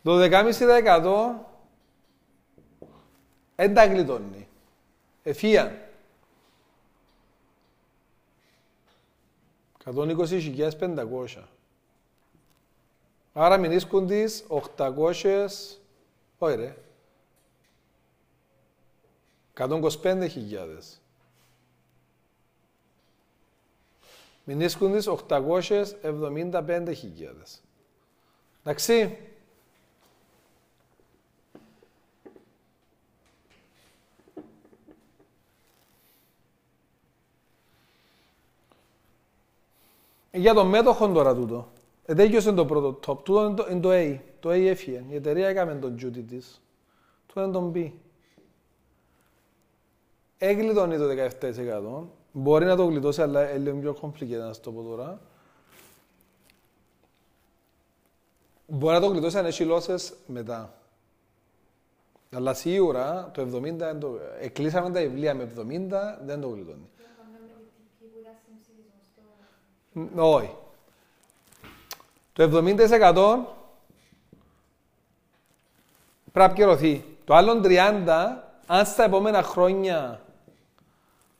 δώδεκα κόμμα πέντε τοις εκατό δεν τα γλιτώνει. Εφίαν. εκατόν είκοσι χιλιάδες πεντακόσια. Άρα μηνίσκουν τις οκτακόσιες, όχι ρε, εκατόν είκοσι πέντε χιλιάδες. Μηνίσκουν τις οκτακόσιες εβδομήντα πέντε χιλιάδες. Εντάξει. Για τον μέτοχο τώρα τούτο. Ετέγιος είναι το πρώτο top. Τούτο είναι το A. Το A έφυγε. Η εταιρεία έκαμε τον duty της. Τούτο είναι τον B. Έγλιτωνεί το δεκαεπτά τοις εκατό. Μπορεί να το γλιτώσει, αλλά είναι λίγο πιο complicated να σας το πω τώρα. Μπορεί να το γλιτώσει αν έχει λόσες μετά. Αλλά σίγουρα το εβδομήντα, το... εκλείσαμε τα βιβλία με εβδομήντα, δεν το γλιτώνει. Όχι. Το εβδομήντα τοις εκατό πρέπει να πληρωθεί. Το άλλο τριάντα τοις εκατό, αν στα επόμενα χρόνια,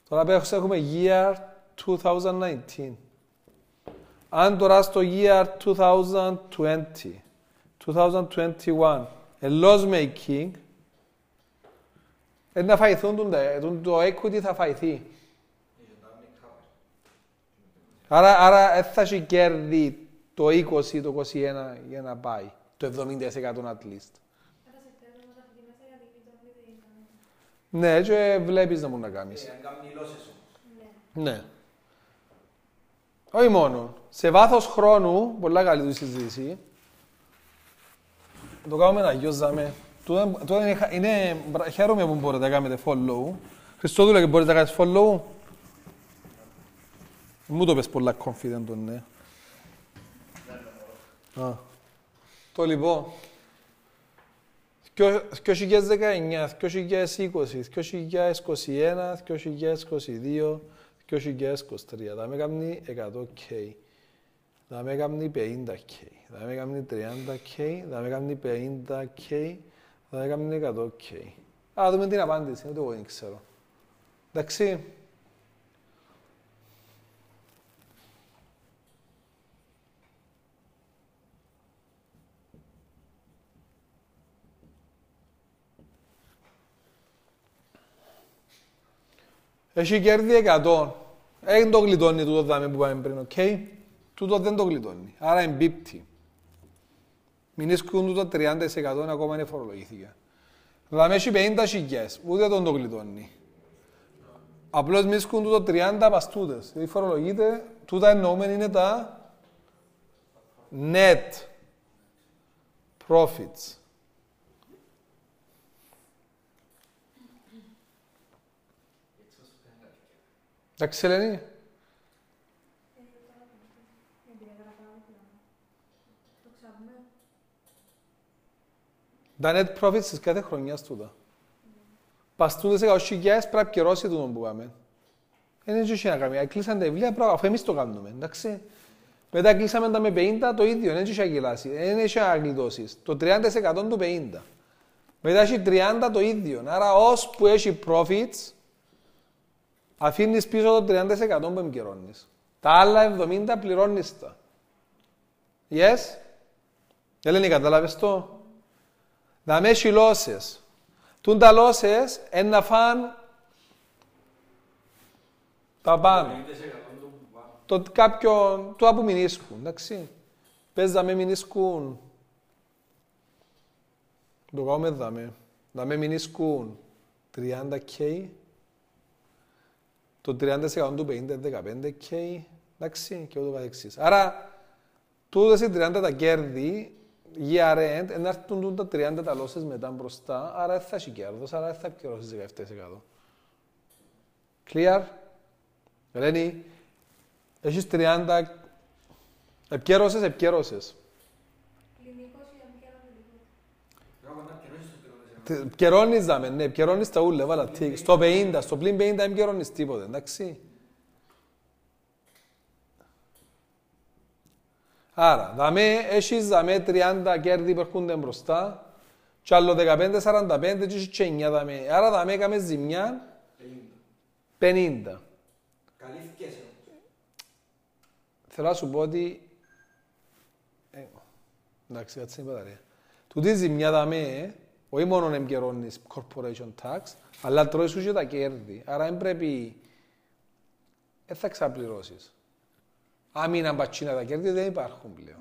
τώρα έχουμε year δύο χιλιάδες δεκαεννιά. Αν τώρα στο year είκοσι είκοσι, είκοσι είκοσι ένα, loss making, να φαϊθούν, το equity θα φαϊθεί. Άρα, άρα θα σου κέρδει το είκοσι, το είκοσι ένα για να πάει, το εβδομήντα τοις εκατό at least. Ναι, και βλέπεις να μου να κάνεις. Αν κάνουν οι λόσες σου. Ναι. Όχι μόνο. Σε βάθος χρόνου, πολλά καλή του συζήτηση, το κάνουμε να γιώζαμε. Χαίρομαι που μπορείτε να κάνετε follow. Χριστόδουλε, και μπορείτε να κάνεις follow. Μου το πες πολλά confident, ναι. Το λοιπόν. δύο χιλιάδες δεκαεννιά, δύο χιλιάδες είκοσι, δύο χιλιάδες είκοσι ένα, δύο χιλιάδες είκοσι δύο, δύο χιλιάδες είκοσι τρία. Θα με κάνει εκατό χιλιάδες, θα με κάνει πενήντα χιλιάδες, θα με κάνει τριάντα χιλιάδες, θα με κάνει πενήντα χιλιάδες, θα με κάνει εκατό χιλιάδες. Α, δούμε την απάντηση, ούτε εγώ δεν ξέρω. Εντάξει. Έχει κέρδη εκατό. Δεν το γλιτώνει τούτο δάμε που πάμε πριν, οκ. Okay? Τούτο δεν το γλιτώνει. Άρα εμπίπτει. Μην ίσκουν τούτο τριάντα τοις εκατό ακόμα είναι φορολογηθήκα. Δάμε έχει πενήντα χιλιάς. Ούτε τον το γλιτώνει. Απλώς μην ίσκουν τούτο τριάντα παστούτες. Δηλαδή φορολογείται. Τούτα εννοούμεν είναι τα net profits. Εντάξει, Ελένη. Τα net profits της κάθε χρονιάς τούτα. Παστούντες εκατό χιλιάδες πρέπει να πληρώσει τούτον που πάμε. Δεν είναι και να κάνουμε. Εκλείσαν τα βιβλία, αφού εμείς το κάνουμε, εντάξει. Μετά κλείσαμε τα με πενήντα, το ίδιο, δεν έχει αγγελάσει, δεν έχει αγγλιτώσεις. Το τριάντα τοις εκατό του πενήντα. Μετά έχει τριάντα το ίδιο. Άρα ώσπου έχει profits, αφήνεις πίσω το τριάντα τοις εκατό που εμπικαιρώνεις. Τα άλλα εβδομήντα πληρώνεις τα. Yes? Ελένη, κατάλαβες το. Να με έχει λόσες. Τούν τα λόσες εν να φαν τα πάνω. Το κάποιον, το που μηνίσκουν, εντάξει. Πες να με μηνίσκουν. Το κάνουμε δάμε. Να με μηνίσκουν τριάντα χιλιάδες. Το τριάντα τοις εκατό του πενήντα είναι δεκαπέντε χιλιάδες, εντάξει, και ούτω καθεξής. Άρα, τούτες οι τριάντα τα κέρδη, για rent, ενάρτητουν τα τριάντα τα λόσες μετά μπροστά, άρα θα έχει κέρδος, άρα θα επικαιρώσεις δεκαεπτά τοις εκατό. Clear. Ελένη, έχεις τριάντα... Επικαιρώσεις, επικαιρώσεις. Επικαιρώνεις δάμε, ναι, επικαιρώνεις τα ούλε, βάλα, τι, στο πενήντα, στο πλην πενήντα δεν επικαιρώνεις τίποτε, εντάξει. Άρα, δάμε, έχεις δάμε τριάντα κέρδη που έρχονται μπροστά και άλλο δεκαπέντε σαράντα πέντε και εννιά δάμε. Άρα δάμε έκαμε ζημιά πενήντα. Καλύφθηκες. θέλω να σου πω ότι... Ε, εντάξει, κάτσε την παταρία. Τούτη ζημιά δαμέ, όχι μόνο να εγκαιρώνεις corporation tax, αλλά τρώει σου και τα κέρδη. Άρα δεν πρέπει... Δεν θα ξαπληρώσεις. Αν είναι αμπατσίνα τα κέρδη, δεν υπάρχουν πλέον.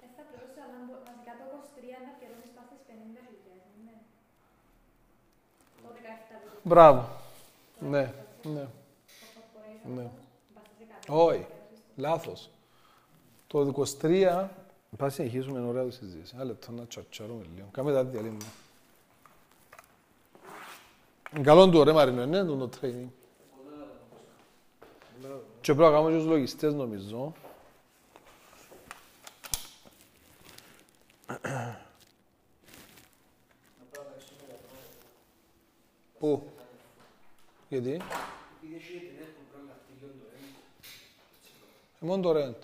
Δεν θα πληρώσεις, αλλά βασικά το είκοσι τρία να πληρώσεις πάνω στις πενήντα χιλιάδες. Μπράβο. Ναι, ναι. Ναι. Όχι, λάθος. Το είκοσι τρία... Θα συνεχίσουμε εν ωραία τη συζήτηση. Ένα λεπτό να τσατσαρούμε λίγο. Κάμε τα διαλύματα. Καλό του, ρε Μαρίνο, είναι το training. Και πρέπει να κάνουμε και τους λογιστές, νομίζω. Πού? Γιατί? Μόνο το rent.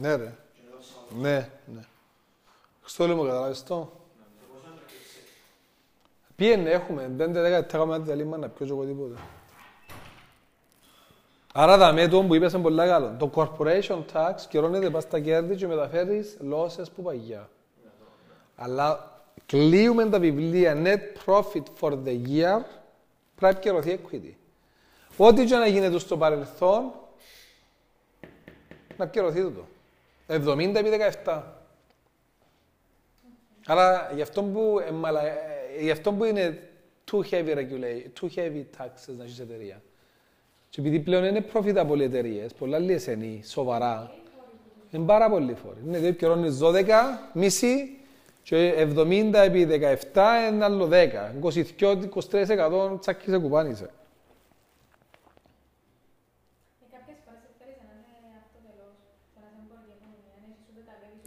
Ναι, ρε. Ναι, ναι. Χριστόλου μου, καταλάβεις το. Πιένε, έχουμε. πέντε δέκα τέγαμε ένα διαλύμα να πιώσω εγώ τίποτα. Άρα, τα μέτω που είπες είναι πολύ καλό. Το corporation tax κυρώνεται πας στα κέρδη και μεταφέρεις losses που παγιά. Αλλά κλείουμε τα βιβλία net profit for the year, πρέπει καιρωθεί equity. Ό,τι και να γίνεται στο παρελθόν, να καιρωθεί το. εβδομήντα επί δεκαεπτά. Άρα, γι' αυτό που, γι' αυτό που είναι too heavy regulation, too heavy taxes να έχεις εταιρεία. Και επειδή πλέον είναι profitable οι εταιρείες, πολλά λίγες είναι σοβαρά, είναι πάρα πολύ φόροι. Είναι δύο καιρώνεις δώδεκα, μισή και εβδομήντα επί δεκαεπτά, ένα άλλο δέκα. είκοσι δύο με είκοσι τρία τοις εκατό τσακίσε κουπάνισε.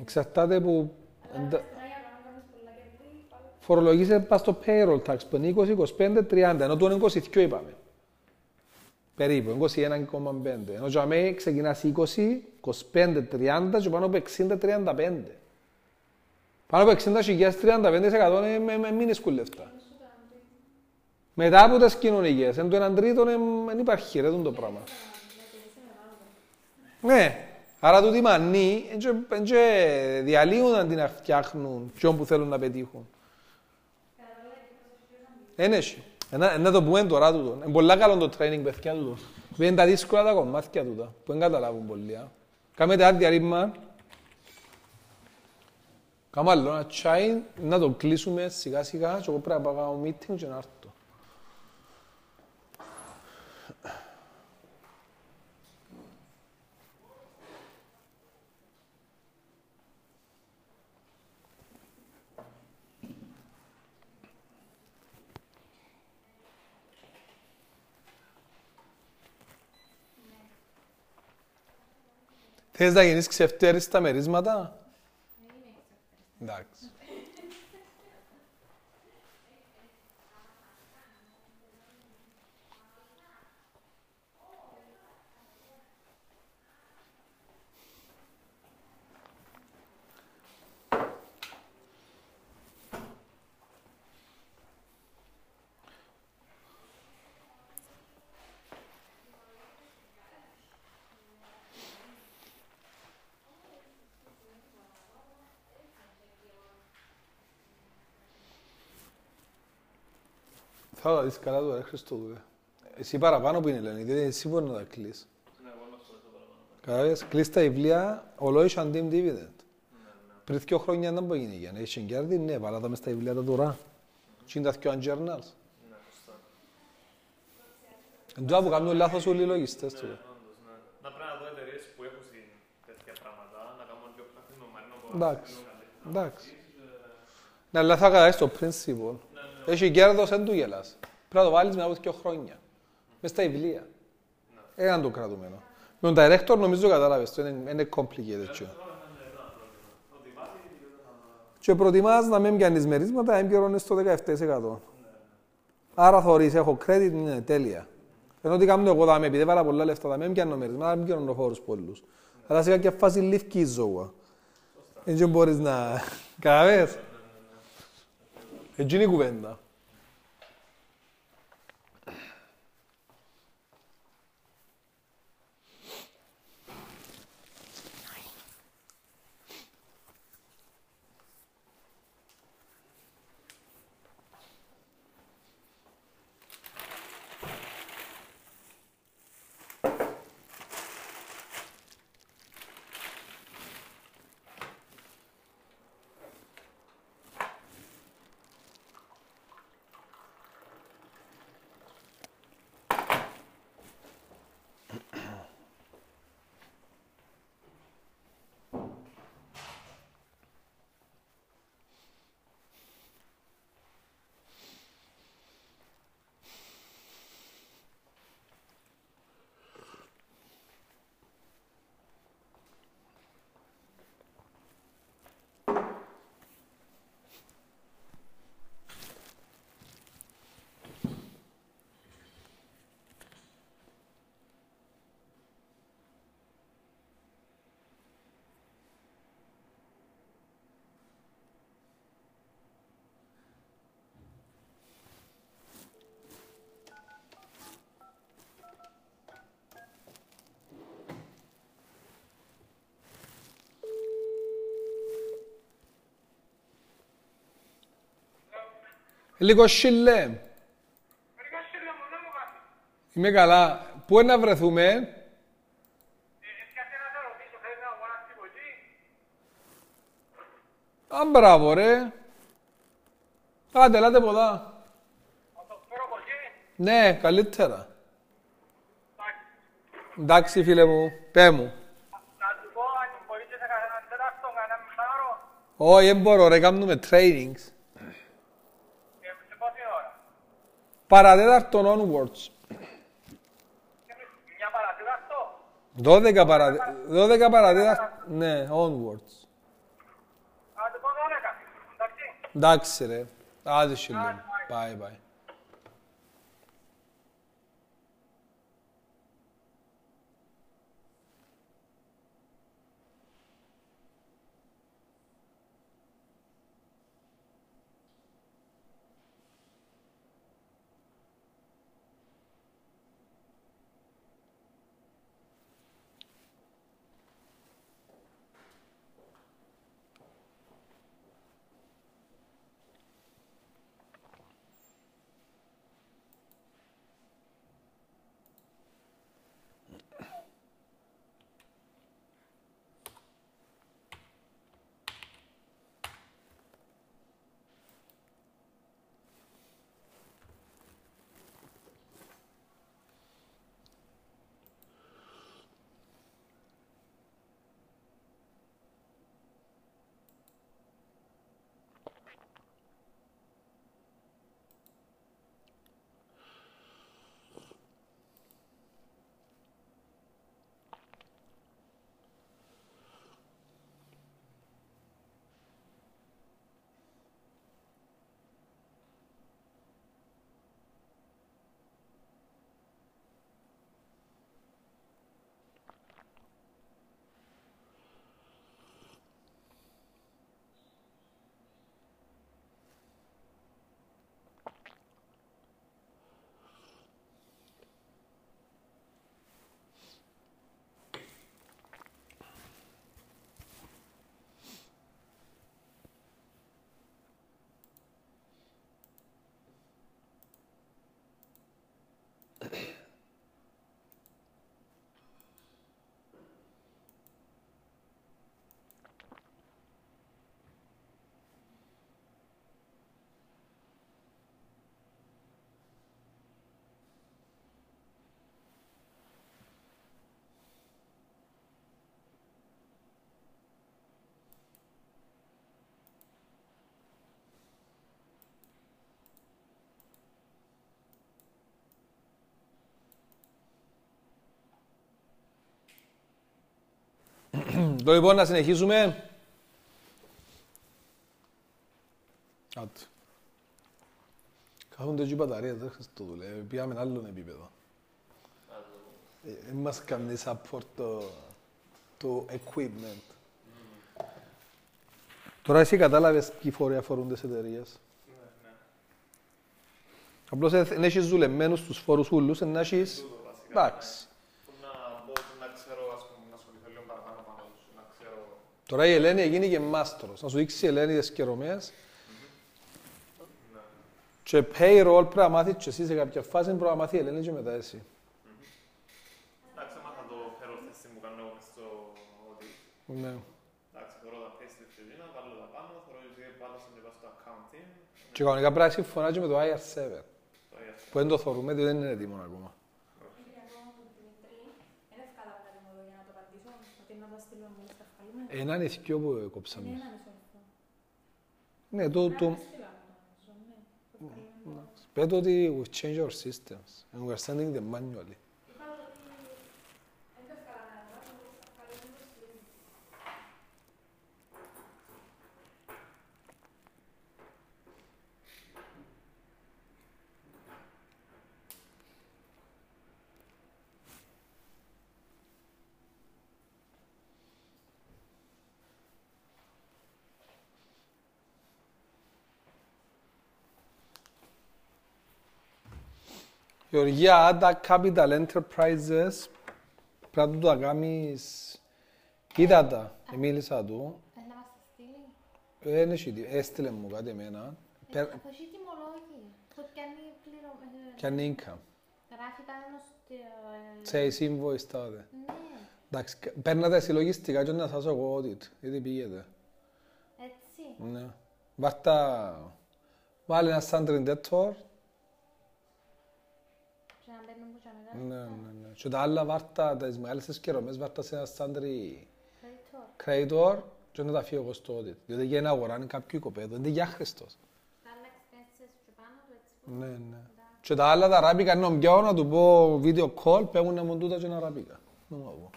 Εξαρτάται από... Φορολογήσε πας στο payroll tax που είναι είκοσι, είκοσι πέντε, τριάντα, ενώ τον είκοσι δύο είπαμε. Περίπου, είκοσι ένα κόμμα πέντε. Ενώ για μένα ξεκινάς είκοσι, είκοσι πέντε, τριάντα και πάνω από εξήντα, τριάντα πέντε. Πάνω από εξήντα χιλιάδες τριάντα πέντε τοις εκατό μην εσκουλευτά. Μετά από τις κοινωνικές, το έναν τρίτο δεν υπάρχει ρε το πράγμα. Ναι, άρα τούτοι μανοί διαλύουν να φτιάχνουν ποιον που θέλουν να πετύχουν. Ένεση. Να το πούμε τώρα τούτο. Είναι πολλά καλό το training, παιδιά τούτο. Είναι τα δύσκολα τα κομμάτια τούτα, που δεν καταλάβουν πολλοί. Κάμε τα διαρρήμα. Κάμε άλλο ένα τσάι, να το κλείσουμε σιγά σιγά και εγώ πρέπει να πάω meeting και να έρθω. Θες να γίνεις ξεφτέρης στα μερίσματα? Εντάξει. Θα τα δεις καλά τώρα, Χριστόδουλε. Εσύ παραπάνω που είναι, Λεωνίδη, εσύ μπορεί να τα κλείς. Ναι, εγώ να σου δω παραπάνω. Κατάλαβες, κλείς τα βιβλία, ολόις αντίμ dividend. Πριν δύο χρόνια ήταν που έγινε για να έχεις και κέρδη, ναι, βάλα τα μες τα βιβλία τα τώρα. Και είναι τα δύο αντζέρναλς. Ναι, σωστά. Εν τώρα που κάνουν λάθος όλοι οι λογιστές του. Ναι, όντως, ναι. Να πρέπει να δω εταιρείες που έχουν τέτοια πράγματα, να κάνουν πιο πρακτική νομαρίνο. Εντάξει. Έχει κέρδος, δεν του γελάς. Πρέπει να το βάλεις μετά από δύο χρόνια. Μες στα βιβλία. Έναν το κρατούμενο. Με τον director νομίζω κατάλαβες το, είναι complicated. Και προτιμάς να μην πιάνεις μερίσματα, να μην πιάνεις το δεκαεπτά τοις εκατό. Άρα θωρείς, έχω credit, είναι τέλεια. Ενώ τι κάνουμε εγώ δάμε, επειδή βάλα πολλά λεφτά δάμε, μην πιάνω μέρες, μην πιάνω χώρους πολλούς. Αλλά σε κάποια φάση λήφκει η ζώα. Έτσι μπορείς να... Καταλαβαίνεις. Έτσι είναι η κουβέντα. Λίγο σιλέ. Λίγο σιλέ, μόνο μου κάνει. Είμαι καλά. Πού να βρεθούμε? Ε, εσύ καθένα θα ρωτήσω, θέλεις να αγοράς τίποτα εκεί. Α, μπράβο ρε. Άντε, ελάτε ποδά. Από το πρόκο εκεί. Ναι, καλύτερα. Εντάξει. Εντάξει φίλε μου, πέ μου. Να του πω αν μπορείτε σε καθέναν τέταρτο, κανένα μισάωρο. Όχι, δεν μπορώ ρε, κάνουμε trainings. Παρατέταρτον onwards. Μια παρατέταρτο. δώδεκα παρατέταρτο. δώδεκα παρατέταρτο. Ναι, onwards. Άντε πω δώδεκα. Εντάξει. Εντάξει ρε. Άντε σιλούν. Bye bye. Το λοιπόν να συνεχίζουμε. Άτε. Κάθονται και οι μπαταρίες, δεν χρειάζεται το δουλεύει. Πήγαμε άλλον επίπεδο. it must come the support to, to equipment. Mm. Τώρα εσύ κατάλαβες ποιοι φόροι αφορούν τις εταιρείες. Ναι, ναι. Απλώς δεν έχεις δουλεμένους τους φόρους ούλους, δεν έχεις τάξη. Τώρα η Ελένη έγινε και μάστρος. Να σου δείξει η Ελένη τις καιρομές. Mm-hmm. Και payroll πρέπει να μάθεις και εσύ σε κάποια φάση πρέπει να μάθει η Ελένη και μετά εσύ. Εντάξει, μάθα το payroll θέση που κάνω μες στο οδί. Ναι. Εντάξει, θωρώ τα θέση της Ελίνα, βάλω τα πάνω, θωρώ ότι βάλω σαν τεπά στο accounting. Και κανονικά πρέπει να συμφωνά και με το άι αρ σέβεν. Που δεν το θωρούμε, διότι δεν είναι έτοιμο ακόμα. Έναν ηθικιό που έκοψαμε. Ναι, το... Πέτω ότι we've changed our systems and we're sending them manually. Γεωργία, άντα Capital Enterprises, πρέπει να το κάνεις... Είδα τα, μίλησα του. Θέλει να μας στείλει. Δεν έχει, έστειλε μου κάτι εμένα. Έχει τιμολόγη, που κάνει πληρωμή. Κάνει income. Γράφει κανένας... Σε invoice τότε. Ναι. Εντάξει, παίρνατε εσύ λογιστικά και να σας έχω audit, γιατί πήγετε. Έτσι. Ναι. Βάρτα... Βάλε ένα standard debtor. Ναι, ναι, ναι. Και τα άλλα βάρτα, τις μεγάλες τις καιρομές βάρτα σε ένα στάντρι κρέιτορ και να τα φύγω εγώ στο audit. Διότι για να αγοράνει κάποιο οικοπαίδο, είναι για Χριστός. Τα άλλα expenses και πάνω, έτσι. Ναι, ναι. Και τα άλλα τα αράπηκα είναι ομπιάω να του πω video call, παίγουν να μου τούτα και να αράπηκα. Να μου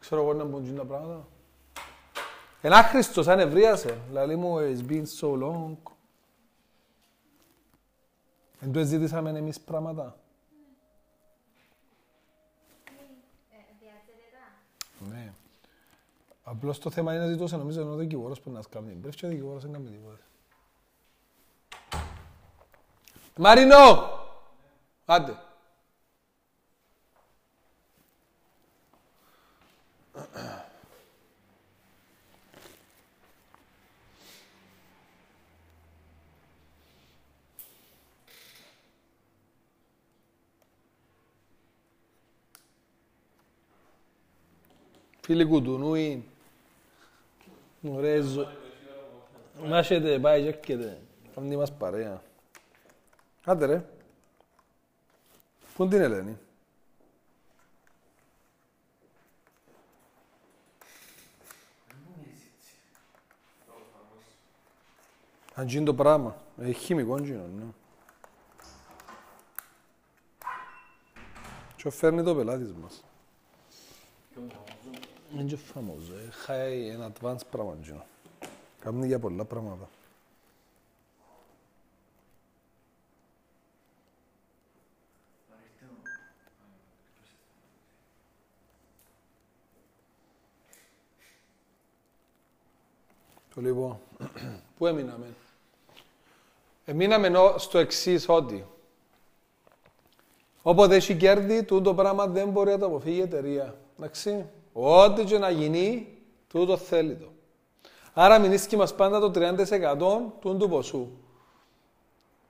ξέρω εγώ να μποντζούν τα πράγματα. Ένα Χριστός, αν ευρίασε. Δηλαδή μου, it's been so long. Εν το ζήτησαμε εμείς πράγματα. Ναι. Απλώς το θέμα είναι να ζητώσα, νομίζω ότι ο δικηγόρος πρέπει να σκάβει. Πρέπει και ο δικηγόρος να κάνει τίποτα. Μαρινό! Άντε. Φίλοι κουτουνούι, ωραία ζωή. Να έχετε, πάει και έρχεται. Αν είμαστε παρέα. Άντε ρε. Πού είναι την Ελένη. Αν γίνει το πράγμα. Έχει χημικό γίνο, ναι. Και φέρνει το πελάτης μας. Είναι και φαμόζο. Χάει ένα advanced πράγμα. Κάμουν για πολλά πράγματα. Το λοιπόν, πού έμειναμε. Εμείναμε στο εξής ότι όποτε έχει κέρδη, τούτο πράγμα δεν μπορεί να το αποφύγει η εταιρεία. Εντάξει. Ό,τι και να γίνει, τούτο θέλει το. Άρα μηνίσκει μας πάντα το τριάντα τοις εκατό του του ποσού.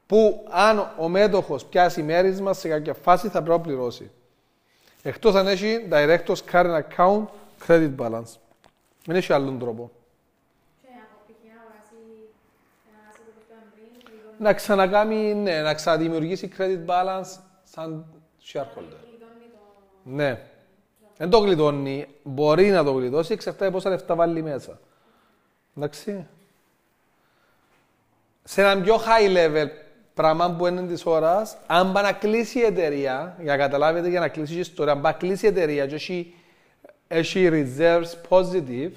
Που αν ο μέτοχος πιάσει μέρισμα σε κάποια φάση θα πρέπει να πληρώσει. Εκτός αν έχει directors current account credit balance. Δεν έχει άλλον τρόπο. Να ξανακάμει, ναι, να ξαναδημιουργήσει credit balance σαν shareholder. Ναι. Δεν το γλιτώνει, μπορεί να το γλιτώσει, εξαρτάται πόσα λεφτά βάλει μέσα. Εντάξει. Σε έναν πιο high level πράγμα που είναι της ώρας, αν πάει να κλείσει η εταιρεία, για να καταλάβετε, για να κλείσει η ιστορία, αν πάει να κλείσει η εταιρεία και έχει, έχει reserves positive,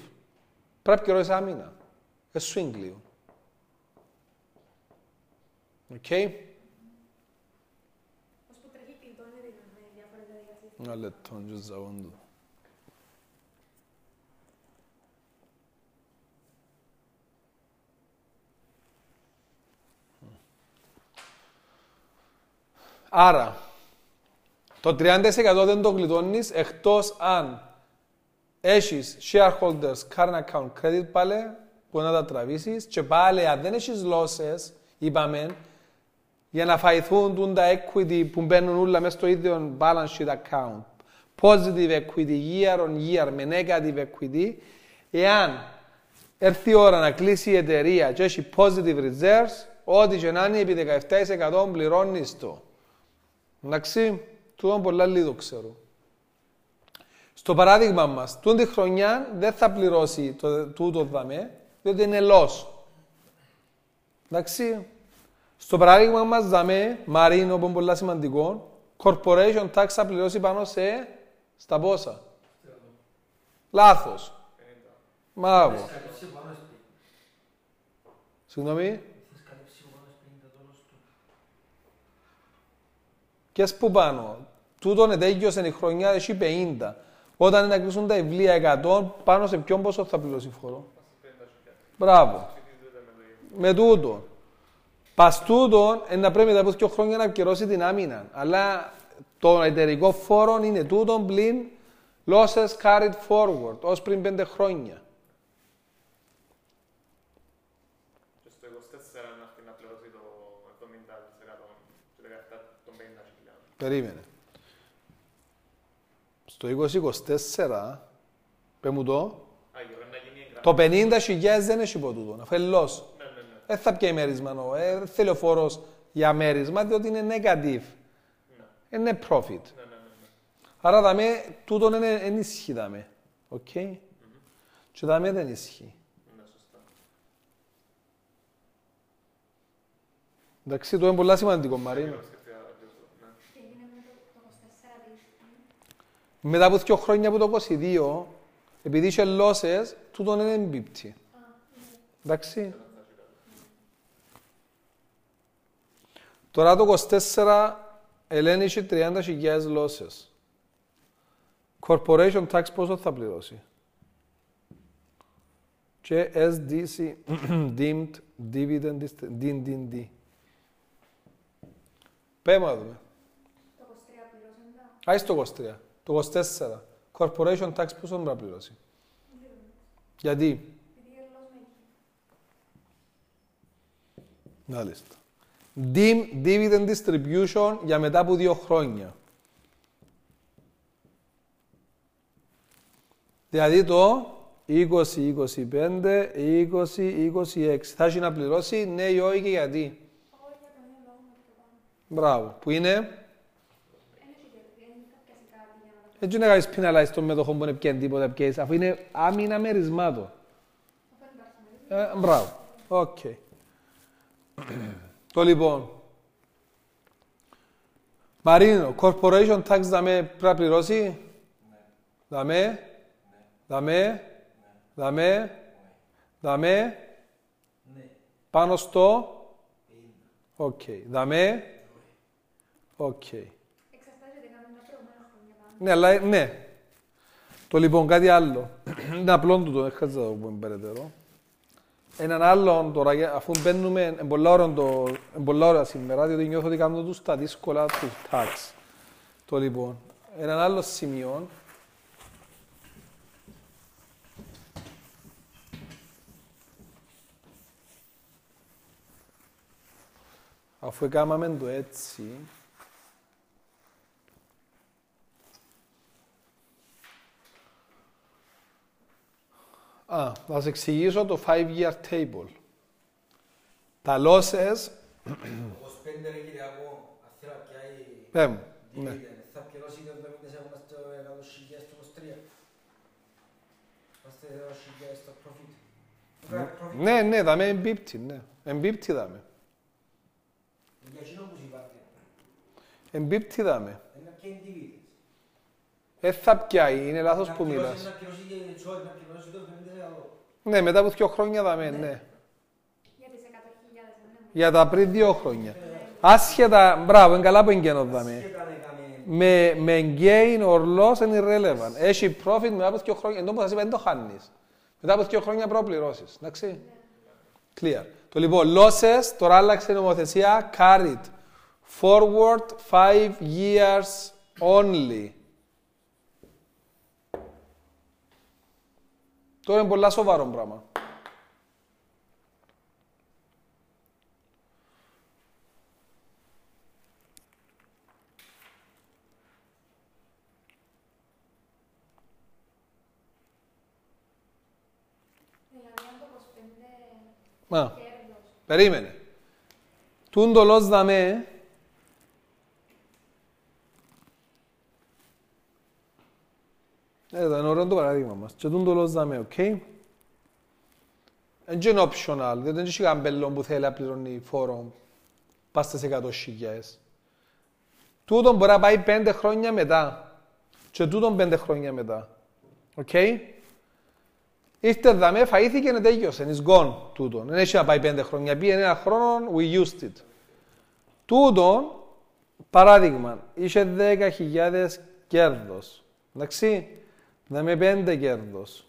πρέπει και ρώες άμυνα. Εσύ εγκλείω. Οκ. Όσο τρέχει κλειτώνει, δεν είναι διάφορα διαδικασία. Αλετώνει ζαόν του. Άρα, το τριάντα τοις εκατό δεν το γλιτώνεις, εκτός αν έχεις shareholders, current account, credit πάλι, που να τα τραβήσεις και πάλι αν δεν έχεις losses, είπαμε, για να φαϊθούν τα equity που μπαίνουν όλα μέσα στο ίδιο balance sheet account. Positive equity, year on year, με negative equity. Εάν έρθει η ώρα να κλείσει η εταιρεία και έχει positive reserves, ό,τι και να είναι επί δεκαεπτά τοις εκατό πληρώνεις το. Εντάξει, τούτον πολλά λίγο ξέρω. Στο παράδειγμα μας, τούτη χρονιά δεν θα πληρώσει το, τούτο δαμέ, διότι είναι loss. Εντάξει. Στο παράδειγμα μας, δαμέ, Μαρίνο, που είναι πολύ σημαντικό, corporation tax θα πληρώσει πάνω σε, στα πόσα. Yeah. Λάθος. Yeah. Μάβο. Yeah. Συγγνώμη. Και που πάνω, τούτον ετέγιωσε η χρονιά έχει πενήντα. Όταν είναι να κλείσουν τα βιβλία εκατό, πάνω σε ποιον πόσο θα πληρώσει φορό. Μπράβο. Με τούτον. Παστούτον, να πρέπει μετά από δύο χρόνια να επικαιρώσει την άμυνα. Αλλά το εταιρικό φόρο είναι τούτον πλην losses carried forward, ως πριν πέντε χρόνια. Περίμενε. Στο είκοσι είκοσι τέσσερα, πες μου το, το πενήντα χιλιάδες δεν έχει ποτούτο, να φέρει λος. Δεν θα πιέει μέρισμα, δεν θέλει ο φόρος για μέρισμα, διότι είναι negative. Είναι profit. Άρα δαμε, τούτον δεν ισχύει δαμε. Οκ. Και δαμε δεν ισχύει. Εντάξει, το είναι πολύ σημαντικό, Μαρίνο. Μετά από δύο χρόνια από το είκοσι δύο, επειδή είχε λόσες, τούτον είναι εμπίπτη. Εντάξει. Τώρα το είκοσι τέσσερα, Ελένη είχε τριάντα χιλιάδες λόσες. Corporation tax πόσο θα πληρώσει. Και ες ντι σι, deemed dividend, DDD. Πέμε να δούμε. Το είκοσι τρία πληρώσαμε. Α, είσαι το είκοσι τρία. Το είκοσι τέσσερα. Corporation tax πόσο πρέπει να πληρώσει. Γιατί. Να λίστα. Dim dividend distribution για μετά από δύο χρόνια. Δηλαδή το είκοσι, είκοσι πέντε, είκοσι, είκοσι έξι. Θα έχει να πληρώσει ναι ή όχι και γιατί. Μπράβο. Που είναι. Δεν είναι κάποιος πιναλάς των μετοχών που είναι πιέν τίποτα πιέν, αφού είναι άμυνα μερισμάτων. Μπράβο. Οκ. Το λοιπόν. Μαρίνο, corporation tax δαμε πρέπει να πληρώσει. Δαμε. Δαμε. Δαμε. Δαμε. Πάνω στο. Οκ. Δαμε. Οκ. Ναι, αλλά ναι. Το λοιπόν κάτι άλλο. Είναι απλό τούτο, δεν χρειάζεται να το πούμε περαιτέρω. Έναν άλλον τώρα, αφού μπαίνουμε πολλά ώρα σήμερα, διότι νιώθω ότι κάνω τους τα δύσκολα του tax. Το λοιπόν, έναν άλλο σημείο. Αφού έκαναμε το έτσι, Α, θα σας εξηγήσω το five year table. Τα losses... Το είκοσι πέντε ρε κύριε Αγώ, θέλω να πιάει... Πέμ, ναι. Θα πιερώσει το είκοσι τρία. Είμαστε είκοσι χιλιάδες στο profit. Ναι, ναι, δαμε εμπίπτη, ναι. Εμπίπτη δαμε. Για εκείνο που συμβάτε. Εμπίπτη δαμε. Είναι και individuals. Δεν θα πιάει, είναι λάθος που μιλάς. Να πιερώσει και η τσόρη, να πιερώσει το είκοσι πέντε. Ναι, μετά από δύο χρόνια δαμε, ναι. Για τα πριν δύο χρόνια. Άσχετα, μπράβο, είναι καλά που εγκαίνω δαμε. με, με gain or loss είναι irrelevant. Έχει profit μετά από δύο χρόνια. Εντό που θα δεν το χάνεις. Μετά από δύο χρόνια πρέπει να πληρώσεις. Εντάξει. Clear. Το λοιπόν, losses, τώρα άλλαξε η νομοθεσία, carried forward five years only. Τώρα είναι πολλά σοβαρό πράγμα. Μα, περίμενε. Τούν το λόγος δαμέ, εδώ είναι ωραίο το παράδειγμα μας. Και τούν το λόγος δαμέ, οκ. Είναι και optional, δεν έχει καμπέλο που θέλει να πληρώνει φόρο. Πάστε σε εκατό χιλιάδες. Τούτον μπορεί να πάει πέντε χρόνια μετά. Και τούτον πέντε χρόνια μετά. Οκ. Ήρθε δαμέ, φαΐθηκε και τέγιωσε, είναι gone τούτον. Δεν έχει να πάει πέντε χρόνια, πήγε ένα χρόνο, we used it. Τούτον, παράδειγμα, είχε δέκα χιλιάδες κέρδος. Εντάξει, δαμέ πέντε κέρδος.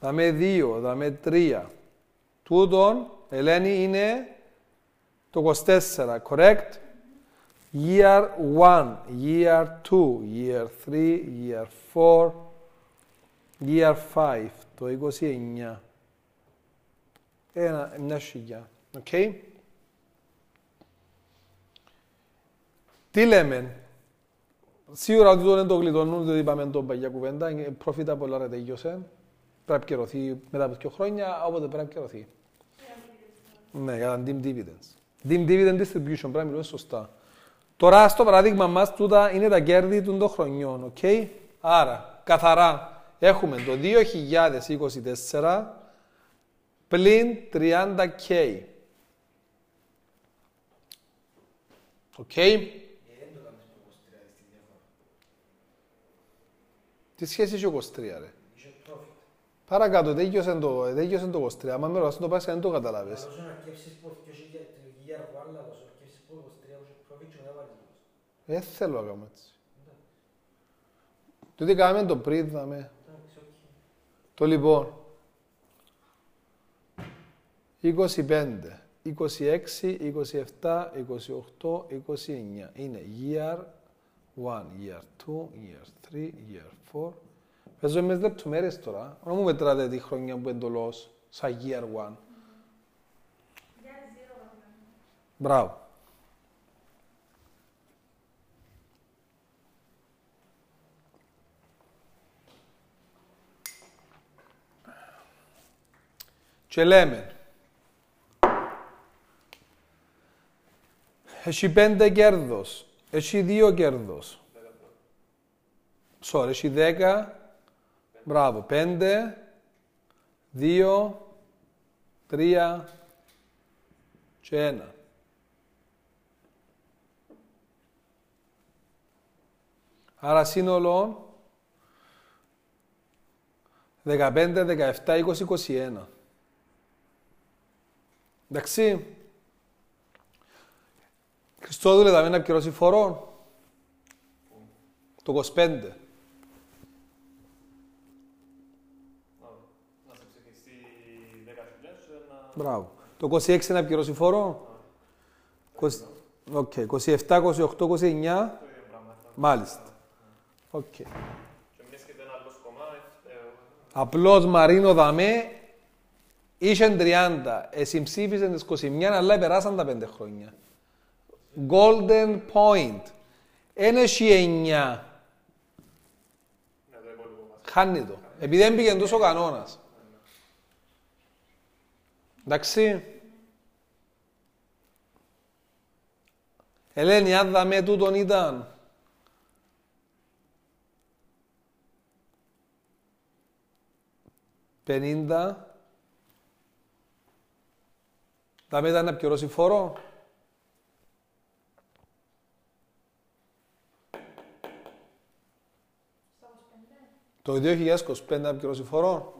Δαμέ δύο, δαμέ τρία. Τούτον, Ελένη, είναι το είκοσι τέσσερα, correct? Year one, year two, year three, year four, year five. Το είκοσι εννιά. Ένα, μια σιγιά. Οκ. Τι λέμε. Σίγουρα ότι δεν το γλιτώνουν, διότι είπαμε τον παγιά κουβέντα. Προφήτα πολλά ρε τελειώσε. Πρέπει να κυρωθεί μετά από δύο χρόνια, όποτε πρέπει να κυρωθεί. Ναι, για τα deemed dividends. Deemed dividend distribution, πρέπει να μιλούμε σωστά. Τώρα, στο παράδειγμα μας, τούτα είναι τα κέρδη των δύο χρονιών, ok? Άρα, καθαρά, έχουμε το δύο χιλιάδες είκοσι τέσσερα πλην τριάντα χιλιάδες. Ok? Τι σχέση έχει ο είκοσι τρία, ρε? Παρακάτω, τέγιωσε το είκοσι τρία, άμα με ρωτάς το πάσχα, δεν το καταλάβεις. Δεν θέλω να κάνω έτσι. Τούτοι κάναμε το πριν, δαμε. Το λοιπόν. είκοσι πέντε, είκοσι έξι, είκοσι επτά, είκοσι οκτώ, είκοσι εννιά. Είναι year one, year two, year three, year four. Παίζω μες λεπτομέρειες τώρα. Να μου μετράτε τη χρονιά που εντολώς, σαν year one. Μπράβο. Και λέμε, έχει πέντε κέρδος, έχει δύο κέρδος. Sorry, έχει δέκα, μπράβο, πέντε, δύο, τρία και ένα. Άρα σύνολο δεκαπέντε, δεκαεπτά, είκοσι, είκοσι ένα. Εντάξει, Χριστόδουλε θα μείνει να πληρώσει φορών, το είκοσι πέντε. Να σε ψηφιστεί δέκα χιλιάδες. Μπράβο. Το είκοσι έξι να πληρώσει φορών. Οκ, είκοσι επτά, είκοσι οκτώ, είκοσι εννιά. Μάλιστα. Οκ. Και μιας και δεν απλώς κομμάτι. Απλώς Μαρίνο δαμέ. Είσαν τριάντα, εσυμψήφισαν τις είκοσι μία, αλλά περάσαν τα πέντε χρόνια. Golden point. Ένεση εννιά. Χάνει το. Επειδή δεν πήγαινε τόσο ο κανόνας. Εντάξει. Ελένη, αν δαμε τούτον ήταν. πενήντα. Θα μετά να πληρώσει φόρο. Το δύο χιλιάδες είκοσι πέντε να πληρώσει φόρο.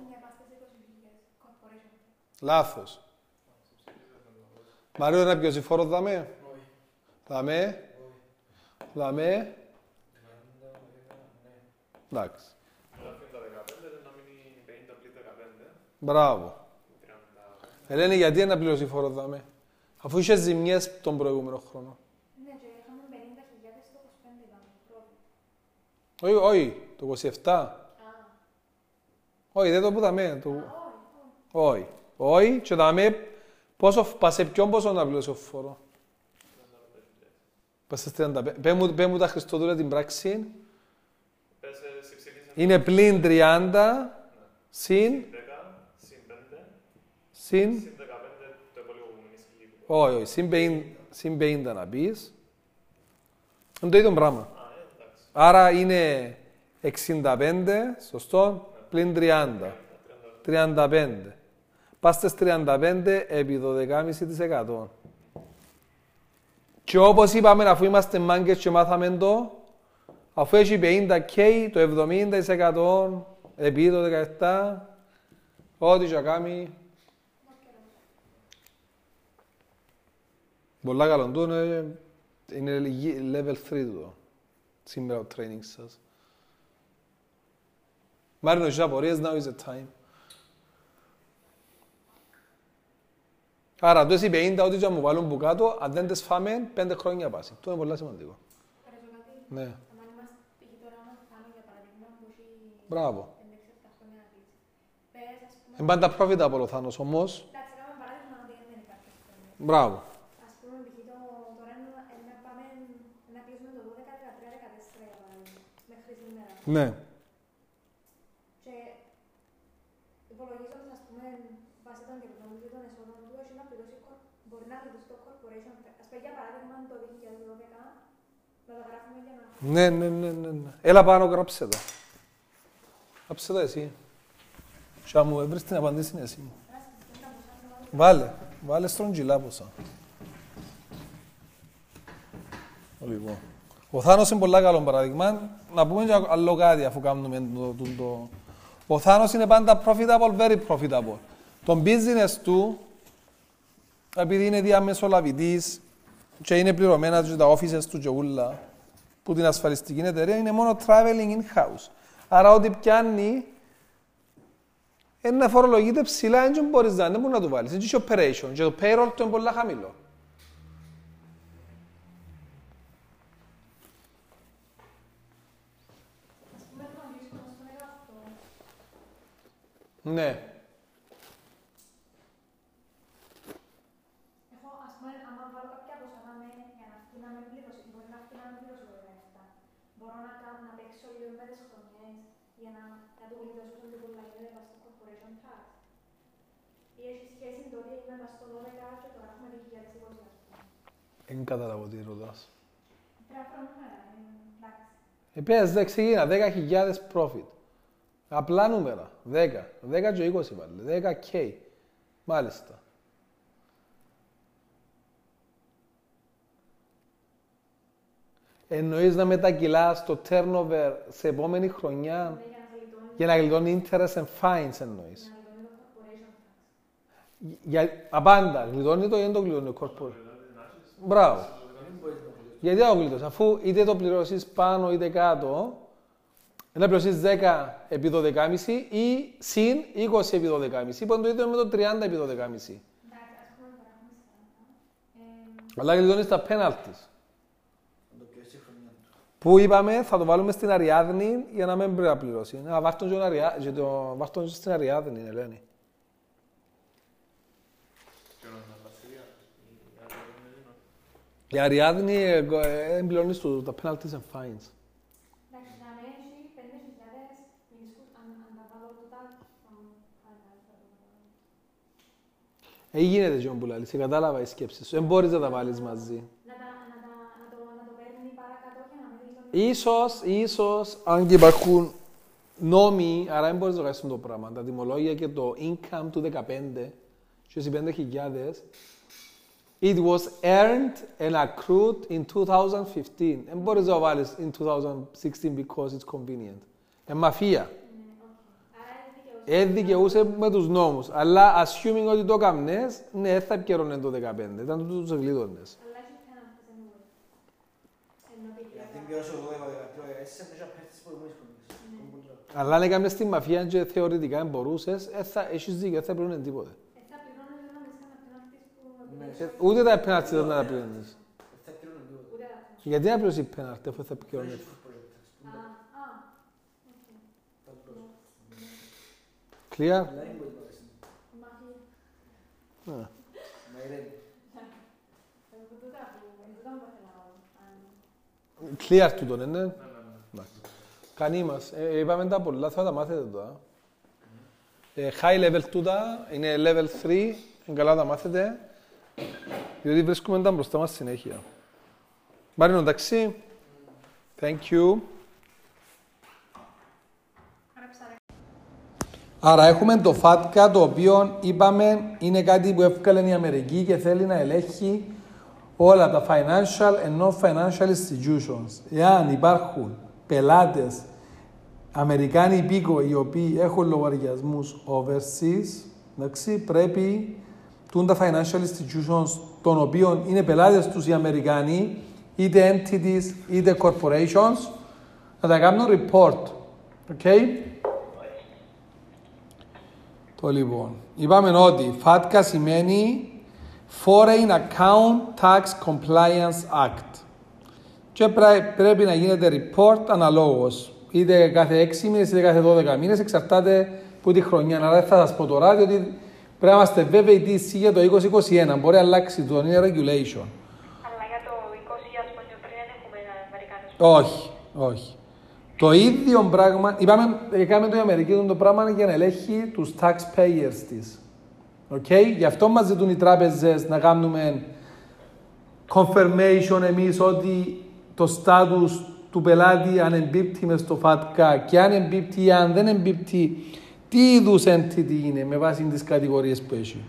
Λάθος. Μαρίο, να ποιος η φόρο δαμε. Δαμε. Δαμε. Εντάξει. Μπράβο. Ελένη, γιατί δεν πληρώσει φόρο δαμε, αφού είχε ζημιές τον προηγούμενο χρόνο. Ναι, και είχαμε πενήντα χιλιάδες το είκοσι πέντε. Όχι, όχι, το είκοσι επτά. Όχι, δεν το που δαμε. Όχι, όχι, και δαμε πόσο, πασε ποιον πόσο να πληρώσει ο φόρο. Πασε τριάντα πέντε. Πέ μου τα Χριστόδουλα την πράξη. Είναι πλην τριάντα, συν... Συν δεκαπέντε το επόμενο. Όχι, όχι. Συν πενήντα να πεις. Είναι το ίδιο πράγμα. Άρα είναι εξήντα πέντε, σωστό, πλην τριάντα. τριάντα πέντε. Πάστε τριάντα πέντε επί δώδεκα κόμμα πέντε τοις εκατό. Και όπως είπαμε, αφού είμαστε μάγκες και μάθαμε το, αφού έχει πενήντα χιλιάδες, το εβδομήντα τοις εκατό επί το δεκαεπτά, ό,τι και κάνει. Πολλά καλό του είναι, είναι level τρία του σήμερα το training σας. Μάρινο, έχεις απορίες, now is the time. Άρα, το πενήντα, ό,τι θα μου βάλουν που κάτω, αν δεν τις φάμε, πέντε χρόνια πάση. Το είναι πολύ σημαντικό. Ναι. Αν είμαστε εκεί τώρα, αν φάμε, για παραδείγμα, που έχει... Μπράβο. Είναι πάντα profit από ο Θάνος, όμως... Μπράβο. Ναι. Και υπολογίζοντας, ας πούμε, βάσει των κερδών και των εσόδων του, έχει να πληρώσει, μπορεί να πληρώσει το corporation. Ας πούμε, για παράδειγμα, το δύο χιλιάδες δώδεκα, να τα γράφουμε για να... Ναι, ναι, ναι, ναι, ναι. Έλα πάνω, γράψε τα. Γράψε τα εσύ. Και αν μου έβρεις την απαντήση, είναι εσύ μου. Βάλε. Βάλε στρογγυλά ποσά. Λοιπόν. Ο Θάνος είναι πολλά καλό παράδειγμα. Να πούμε και άλλο κάτι αφού κάνουμε το, το, το... Ο Θάνος είναι πάντα profitable, very profitable. Το business του, επειδή είναι διαμεσολαβητής και είναι πληρωμένα και τα offices του και ούλα, που την ασφαλιστική εταιρεία, είναι μόνο traveling in-house. Άρα ό,τι πιάνει, ένα φορολογείται ψηλά, δεν μπορείς να, δεν μπορείς να το βάλεις. Είναι και operation και το payroll του είναι πολλά χαμηλό. Ναι. Εγώ, ας πούμε, άμα βάλω κάποια προσαρμόνια για να αυτή να με πλήρωσε, μπορεί να αυτή να με πλήρωσε το δεκαεπτά. Μπορώ να, να παίξω λίγο με τις χρονιές για να, να το γλιτώσω την κουλαγίδα μας στο corporation tax. Ή έχει σχέση με το ότι είμαι μας στο δώδεκα και το γράφουμε δύο χιλιάδες είκοσι. Δεν καταλαβαίνω τι ρωτάς. Τρία χρόνια, εντάξει. Επίσης, δεν ξεκίνα, δέκα χιλιάδες profit. Απλά νούμερα, δέκα, δέκα και είκοσι βάλε, δέκα χιλιάδες, μάλιστα. Εννοείς να μετακυλάς το turnover σε επόμενη χρονιά για να γλιτώνει interest and fines εννοείς. Απάντα, γλιτώνει το ή δεν το γλιτώνει το corporate. Μπράβο. Γιατί δεν το γλιτώσεις, αφού είτε το πληρώσεις πάνω είτε κάτω, να πληρώσεις δέκα επί δώδεκα κόμμα πέντε ή συν είκοσι επί δώδεκα κόμμα πέντε, που είναι το ίδιο με το τριάντα επί δώδεκα κόμμα πέντε. Αλλά γλιτώνεις τα penalties. Που είπαμε θα το βάλουμε στην Αριάδνη για να μην πρέπει να πληρώσει. Να βάρτον στην Αριάδνη, Ελένη. Η Αριάδνη πληρώνεις τα penalties and fines. Έχει γίνεται και όμπου λαλείς, κατάλαβα οι σκέψεις σου, δεν μπορείς να τα βάλεις μαζί. Να το παίρνει παρακατώ και να μην... Ίσως, ίσως, αν και υπάρχουν νόμοι, άρα δεν μπορείς να κάνεις το πράγμα. Τα τιμολόγια και το income του δεκαπέντε, στις πέντε χιλιάδες, it was earned and accrued in δύο χιλιάδες δεκαπέντε. Δεν μπορείς να το βάλεις in δύο χιλιάδες δεκαέξι because it's convenient. Είναι μαφία. Ε, δικαιούσε με τους νόμους. Αλλά, assuming ότι το καμνές, ναι, θα επικαιρώνε το δεκαπέντε. Ήταν τούτο τους ευλίδωνες. Αλλά αν έκαμε στη μαφία και θεωρητικά δεν μπορούσες, έχεις δίκιο, δεν θα πληρώνε τίποτε. Ούτε τα πέναρτη δεν θα πληρώνεις. Γιατί να πληρώσει πέναρτη αφού θα επικαιρώνει. Clear? Ναι. Clear τούτο, ναι, ναι. Κανεί μας. Είπαμε τα πολλά, θα τα μάθετε τώρα. High level τούτα, είναι level τρία, είναι καλά τα μάθετε. Διότι βρίσκουμε τα μπροστά μας συνέχεια. Μαρίνο, εντάξει. Thank you. Άρα έχουμε το φάτκα, το οποίο είπαμε είναι κάτι που έβγαλε η Αμερική και θέλει να ελέγχει όλα τα financial and non-financial institutions. Εάν υπάρχουν πελάτες, Αμερικάνοι υπήκοοι, οι οποίοι έχουν λογαριασμούς overseas, εντάξει, πρέπει τα financial institutions των οποίων είναι πελάτες τους οι Αμερικάνοι, είτε entities είτε corporations, να τα κάνουν report. Okay? Το λοιπόν, είπαμε ότι φάτκα σημαίνει Foreign Account Tax Compliance Act και πρέπει να γίνεται report αναλόγως, είτε κάθε έξι μήνες είτε κάθε δώδεκα μήνες, εξαρτάται που τη χρονιά. Αλλά θα σας πω τώρα, διότι πρέπει να είμαστε βέβαιοι τι ισχύει για το είκοσι είκοσι ένα, μπορεί να αλλάξει το, είναι regulation. Αλλά για το είκοσι είκοσι πριν δεν έχουμε Αμερικάνες. Όχι, όχι. Το ίδιο πράγμα, είπαμε, έκαμε το η Αμερική το πράγμα για να ελέγχει τους taxpayers της. Okay? Γι' αυτό μας ζητούν οι τράπεζες να κάνουμε confirmation εμείς ότι το στάτους του πελάτη αν εμπίπτει μες στο φάτκα και αν εμπίπτει ή αν δεν εμπίπτει, τι είδους entity είναι με βάση τις κατηγορίες που έχει.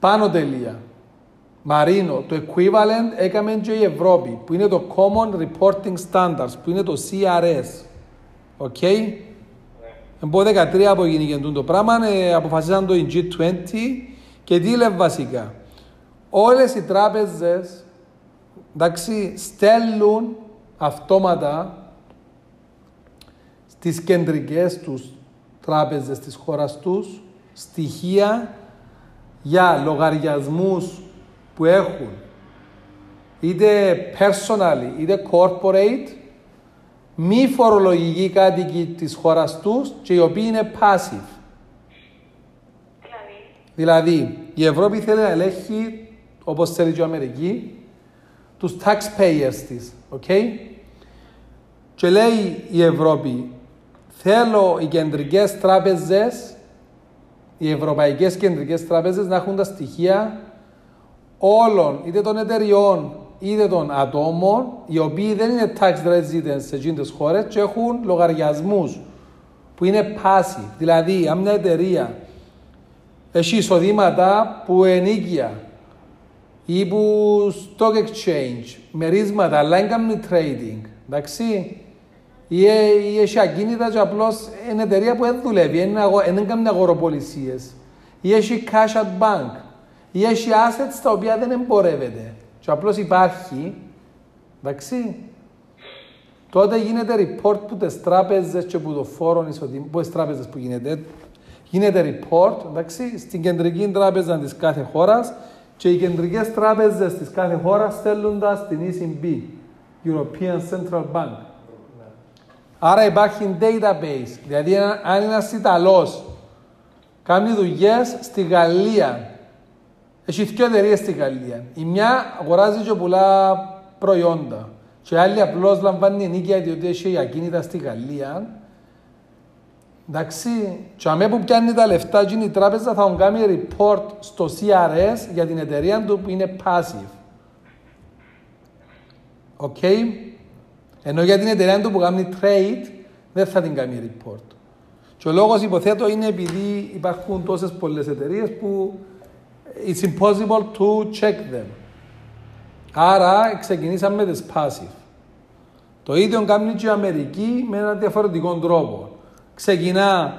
Πάνω τελεία. Μαρίνο, το equivalent έκαμε και η Ευρώπη, που είναι το Common Reporting Standards, που είναι το σι αρ ες. Οκ. Okay? Από δεκατρία από γίνει το πράγμα, ε, αποφασίσαν το τζι είκοσι και τι λέει βασικά. Όλες οι τράπεζες, εντάξει, στέλνουν αυτόματα στις κεντρικές τους τράπεζες της χώρας τους στοιχεία για λογαριασμούς που έχουν είτε personally είτε corporate μη φορολογικοί κάτοικοι της χώρας τους και οι οποίοι είναι passive. Δηλαδή, δηλαδή η Ευρώπη θέλει να ελέγχει, όπως θέλει και η Αμερική, τους taxpayers της. Okay? Και λέει η Ευρώπη, θέλω οι κεντρικές τράπεζες, οι ευρωπαϊκές κεντρικές τράπεζες να έχουν τα στοιχεία όλων, είτε των εταιριών, είτε των ατόμων, οι οποίοι δεν είναι tax residents σε εκείνες χώρες και έχουν λογαριασμούς που είναι passive. Δηλαδή, αν μια εταιρεία έχει εισοδήματα που ενίκεια ή που stock exchange, μερίσματα, αλλά δεν κάνει trading, εντάξει, ή έχει ακίνητα και απλώς είναι εταιρεία που δεν δουλεύει, δεν κάνει αγοροπολισίες, ή έχει cash at bank, ή έχει assets τα οποία δεν εμπορεύεται και απλώς υπάρχει, εντάξει, τότε γίνεται report που τις τράπεζες και που το φόρο εισοδήματος, που τις τράπεζες που γίνεται, γίνεται report, εντάξει, στην κεντρική τράπεζα της κάθε χώρας και οι κεντρικές τράπεζες της κάθε χώρας στέλνοντας στην ι σι μπι, European Central Bank. Άρα υπάρχει database, δηλαδή αν ένας Ιταλός κάνει δουλειές στη Γαλλία, έχει δύο εταιρείες στη Γαλλία. Η μια αγοράζει και πολλά προϊόντα. Και η άλλη απλώς λαμβάνει ενίκεια διότι έχει ακίνητα στη Γαλλία. Εντάξει, και αμέ που πιάνει τα λεφτά και η τράπεζα θα τον κάνει report στο σι αρ ες για την εταιρεία του που είναι passive. Οκ. Okay. Ενώ για την εταιρεία του που κάνει trade δεν θα την κάνει report. Και ο λόγος υποθέτω είναι επειδή υπάρχουν τόσες πολλές εταιρείες που it's impossible to check them. Άρα ξεκινήσαμε με τις passive. Το ίδιο κάνει και η Αμερική με έναν διαφορετικό τρόπο. Ξεκινά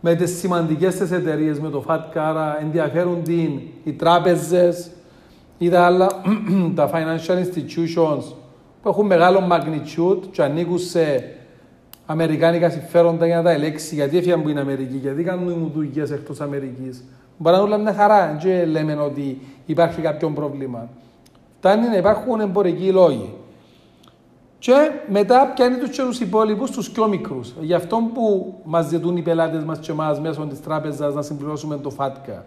με τις σημαντικές τις εταιρείες, με το φάτκα, άρα ενδιαφέρουν την, οι τράπεζες ή τα άλλα, τα financial institutions που έχουν μεγάλο magnitude και ανήκουν σε αμερικάνικα συμφέροντα για να τα ελέξει, γιατί έφυγαν που είναι Αμερική, γιατί κάνουν οι μουτουγές εκτός Αμερικής. Μπορεί να όλα μια χαρά, δεν λέμε ότι υπάρχει κάποιο πρόβλημα. Φτάνει να υπάρχουν εμπορικοί λόγοι. Και μετά πιάνει τους και τους υπόλοιπους, τους πιο μικρούς. Γι' αυτό που μας ζητούν οι πελάτες μας και εμάς μέσω της τράπεζας να συμπληρώσουμε το φάτκα.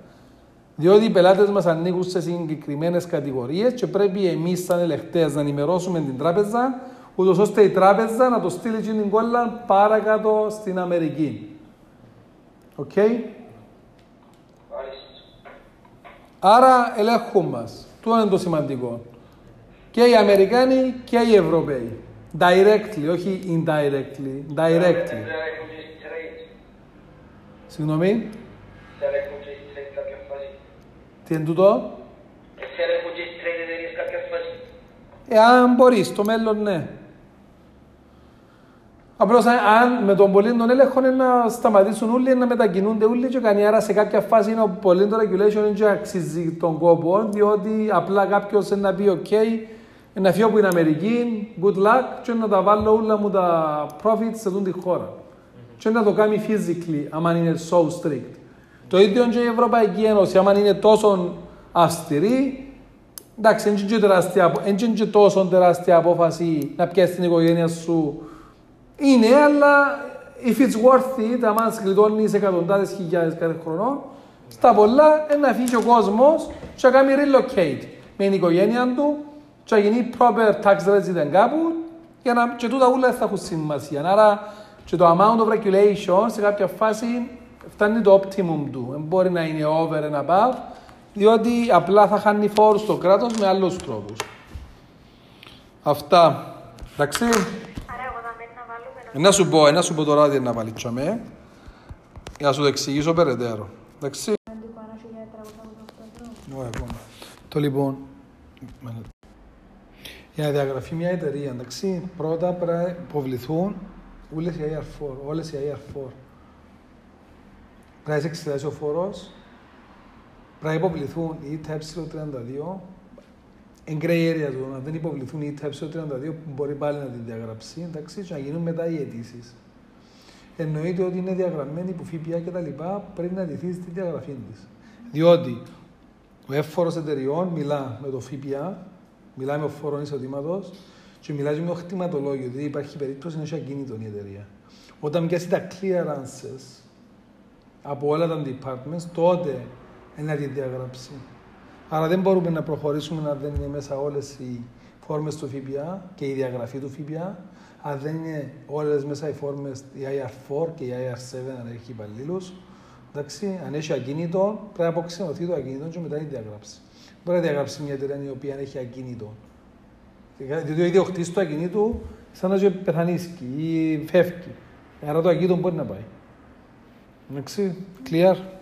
Διότι οι πελάτες μας ανήκουν σε συγκεκριμένες κατηγορίες και πρέπει εμείς, σαν ελεγκτές, να ενημερώσουμε την τράπεζα, ούτως ώστε η τράπεζα να το στείλει την κόλλα παρακάτω στην Αμερική. Οκ. Okay. Άρα ελέγχουν μας. Αυτό είναι το σημαντικό. Και οι Αμερικάνοι και οι Ευρωπαίοι. Directly, όχι indirectly. Directly. Συγγνώμη. Τι είναι τούτο? Εάν μπορείς, στο μέλλον ναι. Απλώς αν με τον πολύντον έλεγχο είναι να σταματήσουν όλοι, να μετακινούνται όλοι και κάνει, άρα σε κάποια φάση είναι ο πολύντον regulation και αξίζει τον κόπο, διότι απλά κάποιος να πει ok, να φύγω που είναι Αμερική, good luck, και να τα βάλω όλα μου τα profits σε αυτή τη χώρα. Mm-hmm. Και να το κάνει physically, άμα είναι so strict. Mm-hmm. Το ίδιο και η Ευρωπαϊκή Ένωση, άμα είναι τόσο αυστηρή, εντάξει, δεν είναι τόσο τεράστια απόφαση να πιέσεις την οικογένεια σου. Είναι, αλλά if it's worth it, άμα γλιτώνεις εκατοντάδες χιλιάδες κάθε χρονών, στα πολλά να φύγει ο κόσμος και να κάνει relocate με την οικογένεια του και να γίνει proper tax resident κάπου για να, και τούτα όλα θα έχουν σημασία. Άρα και το amount of regulation σε κάποια φάση φτάνει το optimum του. Δεν μπορεί να είναι over and above, διότι απλά θα χάνει φόρους στο κράτος με άλλους τρόπους. Αυτά. Εντάξει. Να σου πω, να σου πω τώρα τι να παλίτσαμε, για να σου το εξηγήσω περαιτέρω. Εντάξει. Το λοιπόν, για να διαγραφεί μια εταιρεία, εντάξει, πρώτα πρέπει να υποβληθούν όλες οι άι αρ φορ, όλες οι άι αρ φορ. Πρέπει να εξετάσει ο φόρος, πρέπει να υποβληθούν οι άι τι έι πι τριάντα δύο, εν grey area του, να δεν υποβληθούν οι άι τι έι πι τριάντα δύο που μπορεί πάλι να την διαγραψεί, εντάξει, και να γίνουν μετά οι αιτήσεις. Εννοείται ότι είναι διαγραμμένη που ΦΠΑ και τα λοιπά, πρέπει να αντιθεί στη διαγραφή τη. Διότι ο εύφορος εταιριών μιλά με το ΦΠΑ, μιλάει με το φόρο εισοδήματος και μιλάει με το κτηματολόγιο, δηλαδή υπάρχει περίπτωση να έχει ακίνητον η εταιρεία. Όταν πιάσει τα clearances από όλα τα departments, τότε να τη διαγράψει. Άρα δεν μπορούμε να προχωρήσουμε αν δεν είναι μέσα όλες οι φόρμες του ΦΠΑ και η διαγραφή του ΦΠΑ, αν δεν είναι όλες μέσα οι φόρμες, η άι αρ φορ και η άι αρ σέβεν, αν έχει υπαλλήλους. Εντάξει, αν έχει ακίνητο, πρέπει να αποξενωθεί το ακίνητο και μετά είναι διαγράψει. Μπορεί να διαγράψει μια εταιρεία η οποία έχει ακίνητο. Διότι ο ιδιοκτήτης του ακίνητου σαν να πεθανίσκει ή φεύγει. Άρα το ακίνητο μπορεί να πάει. Εντάξει, clear.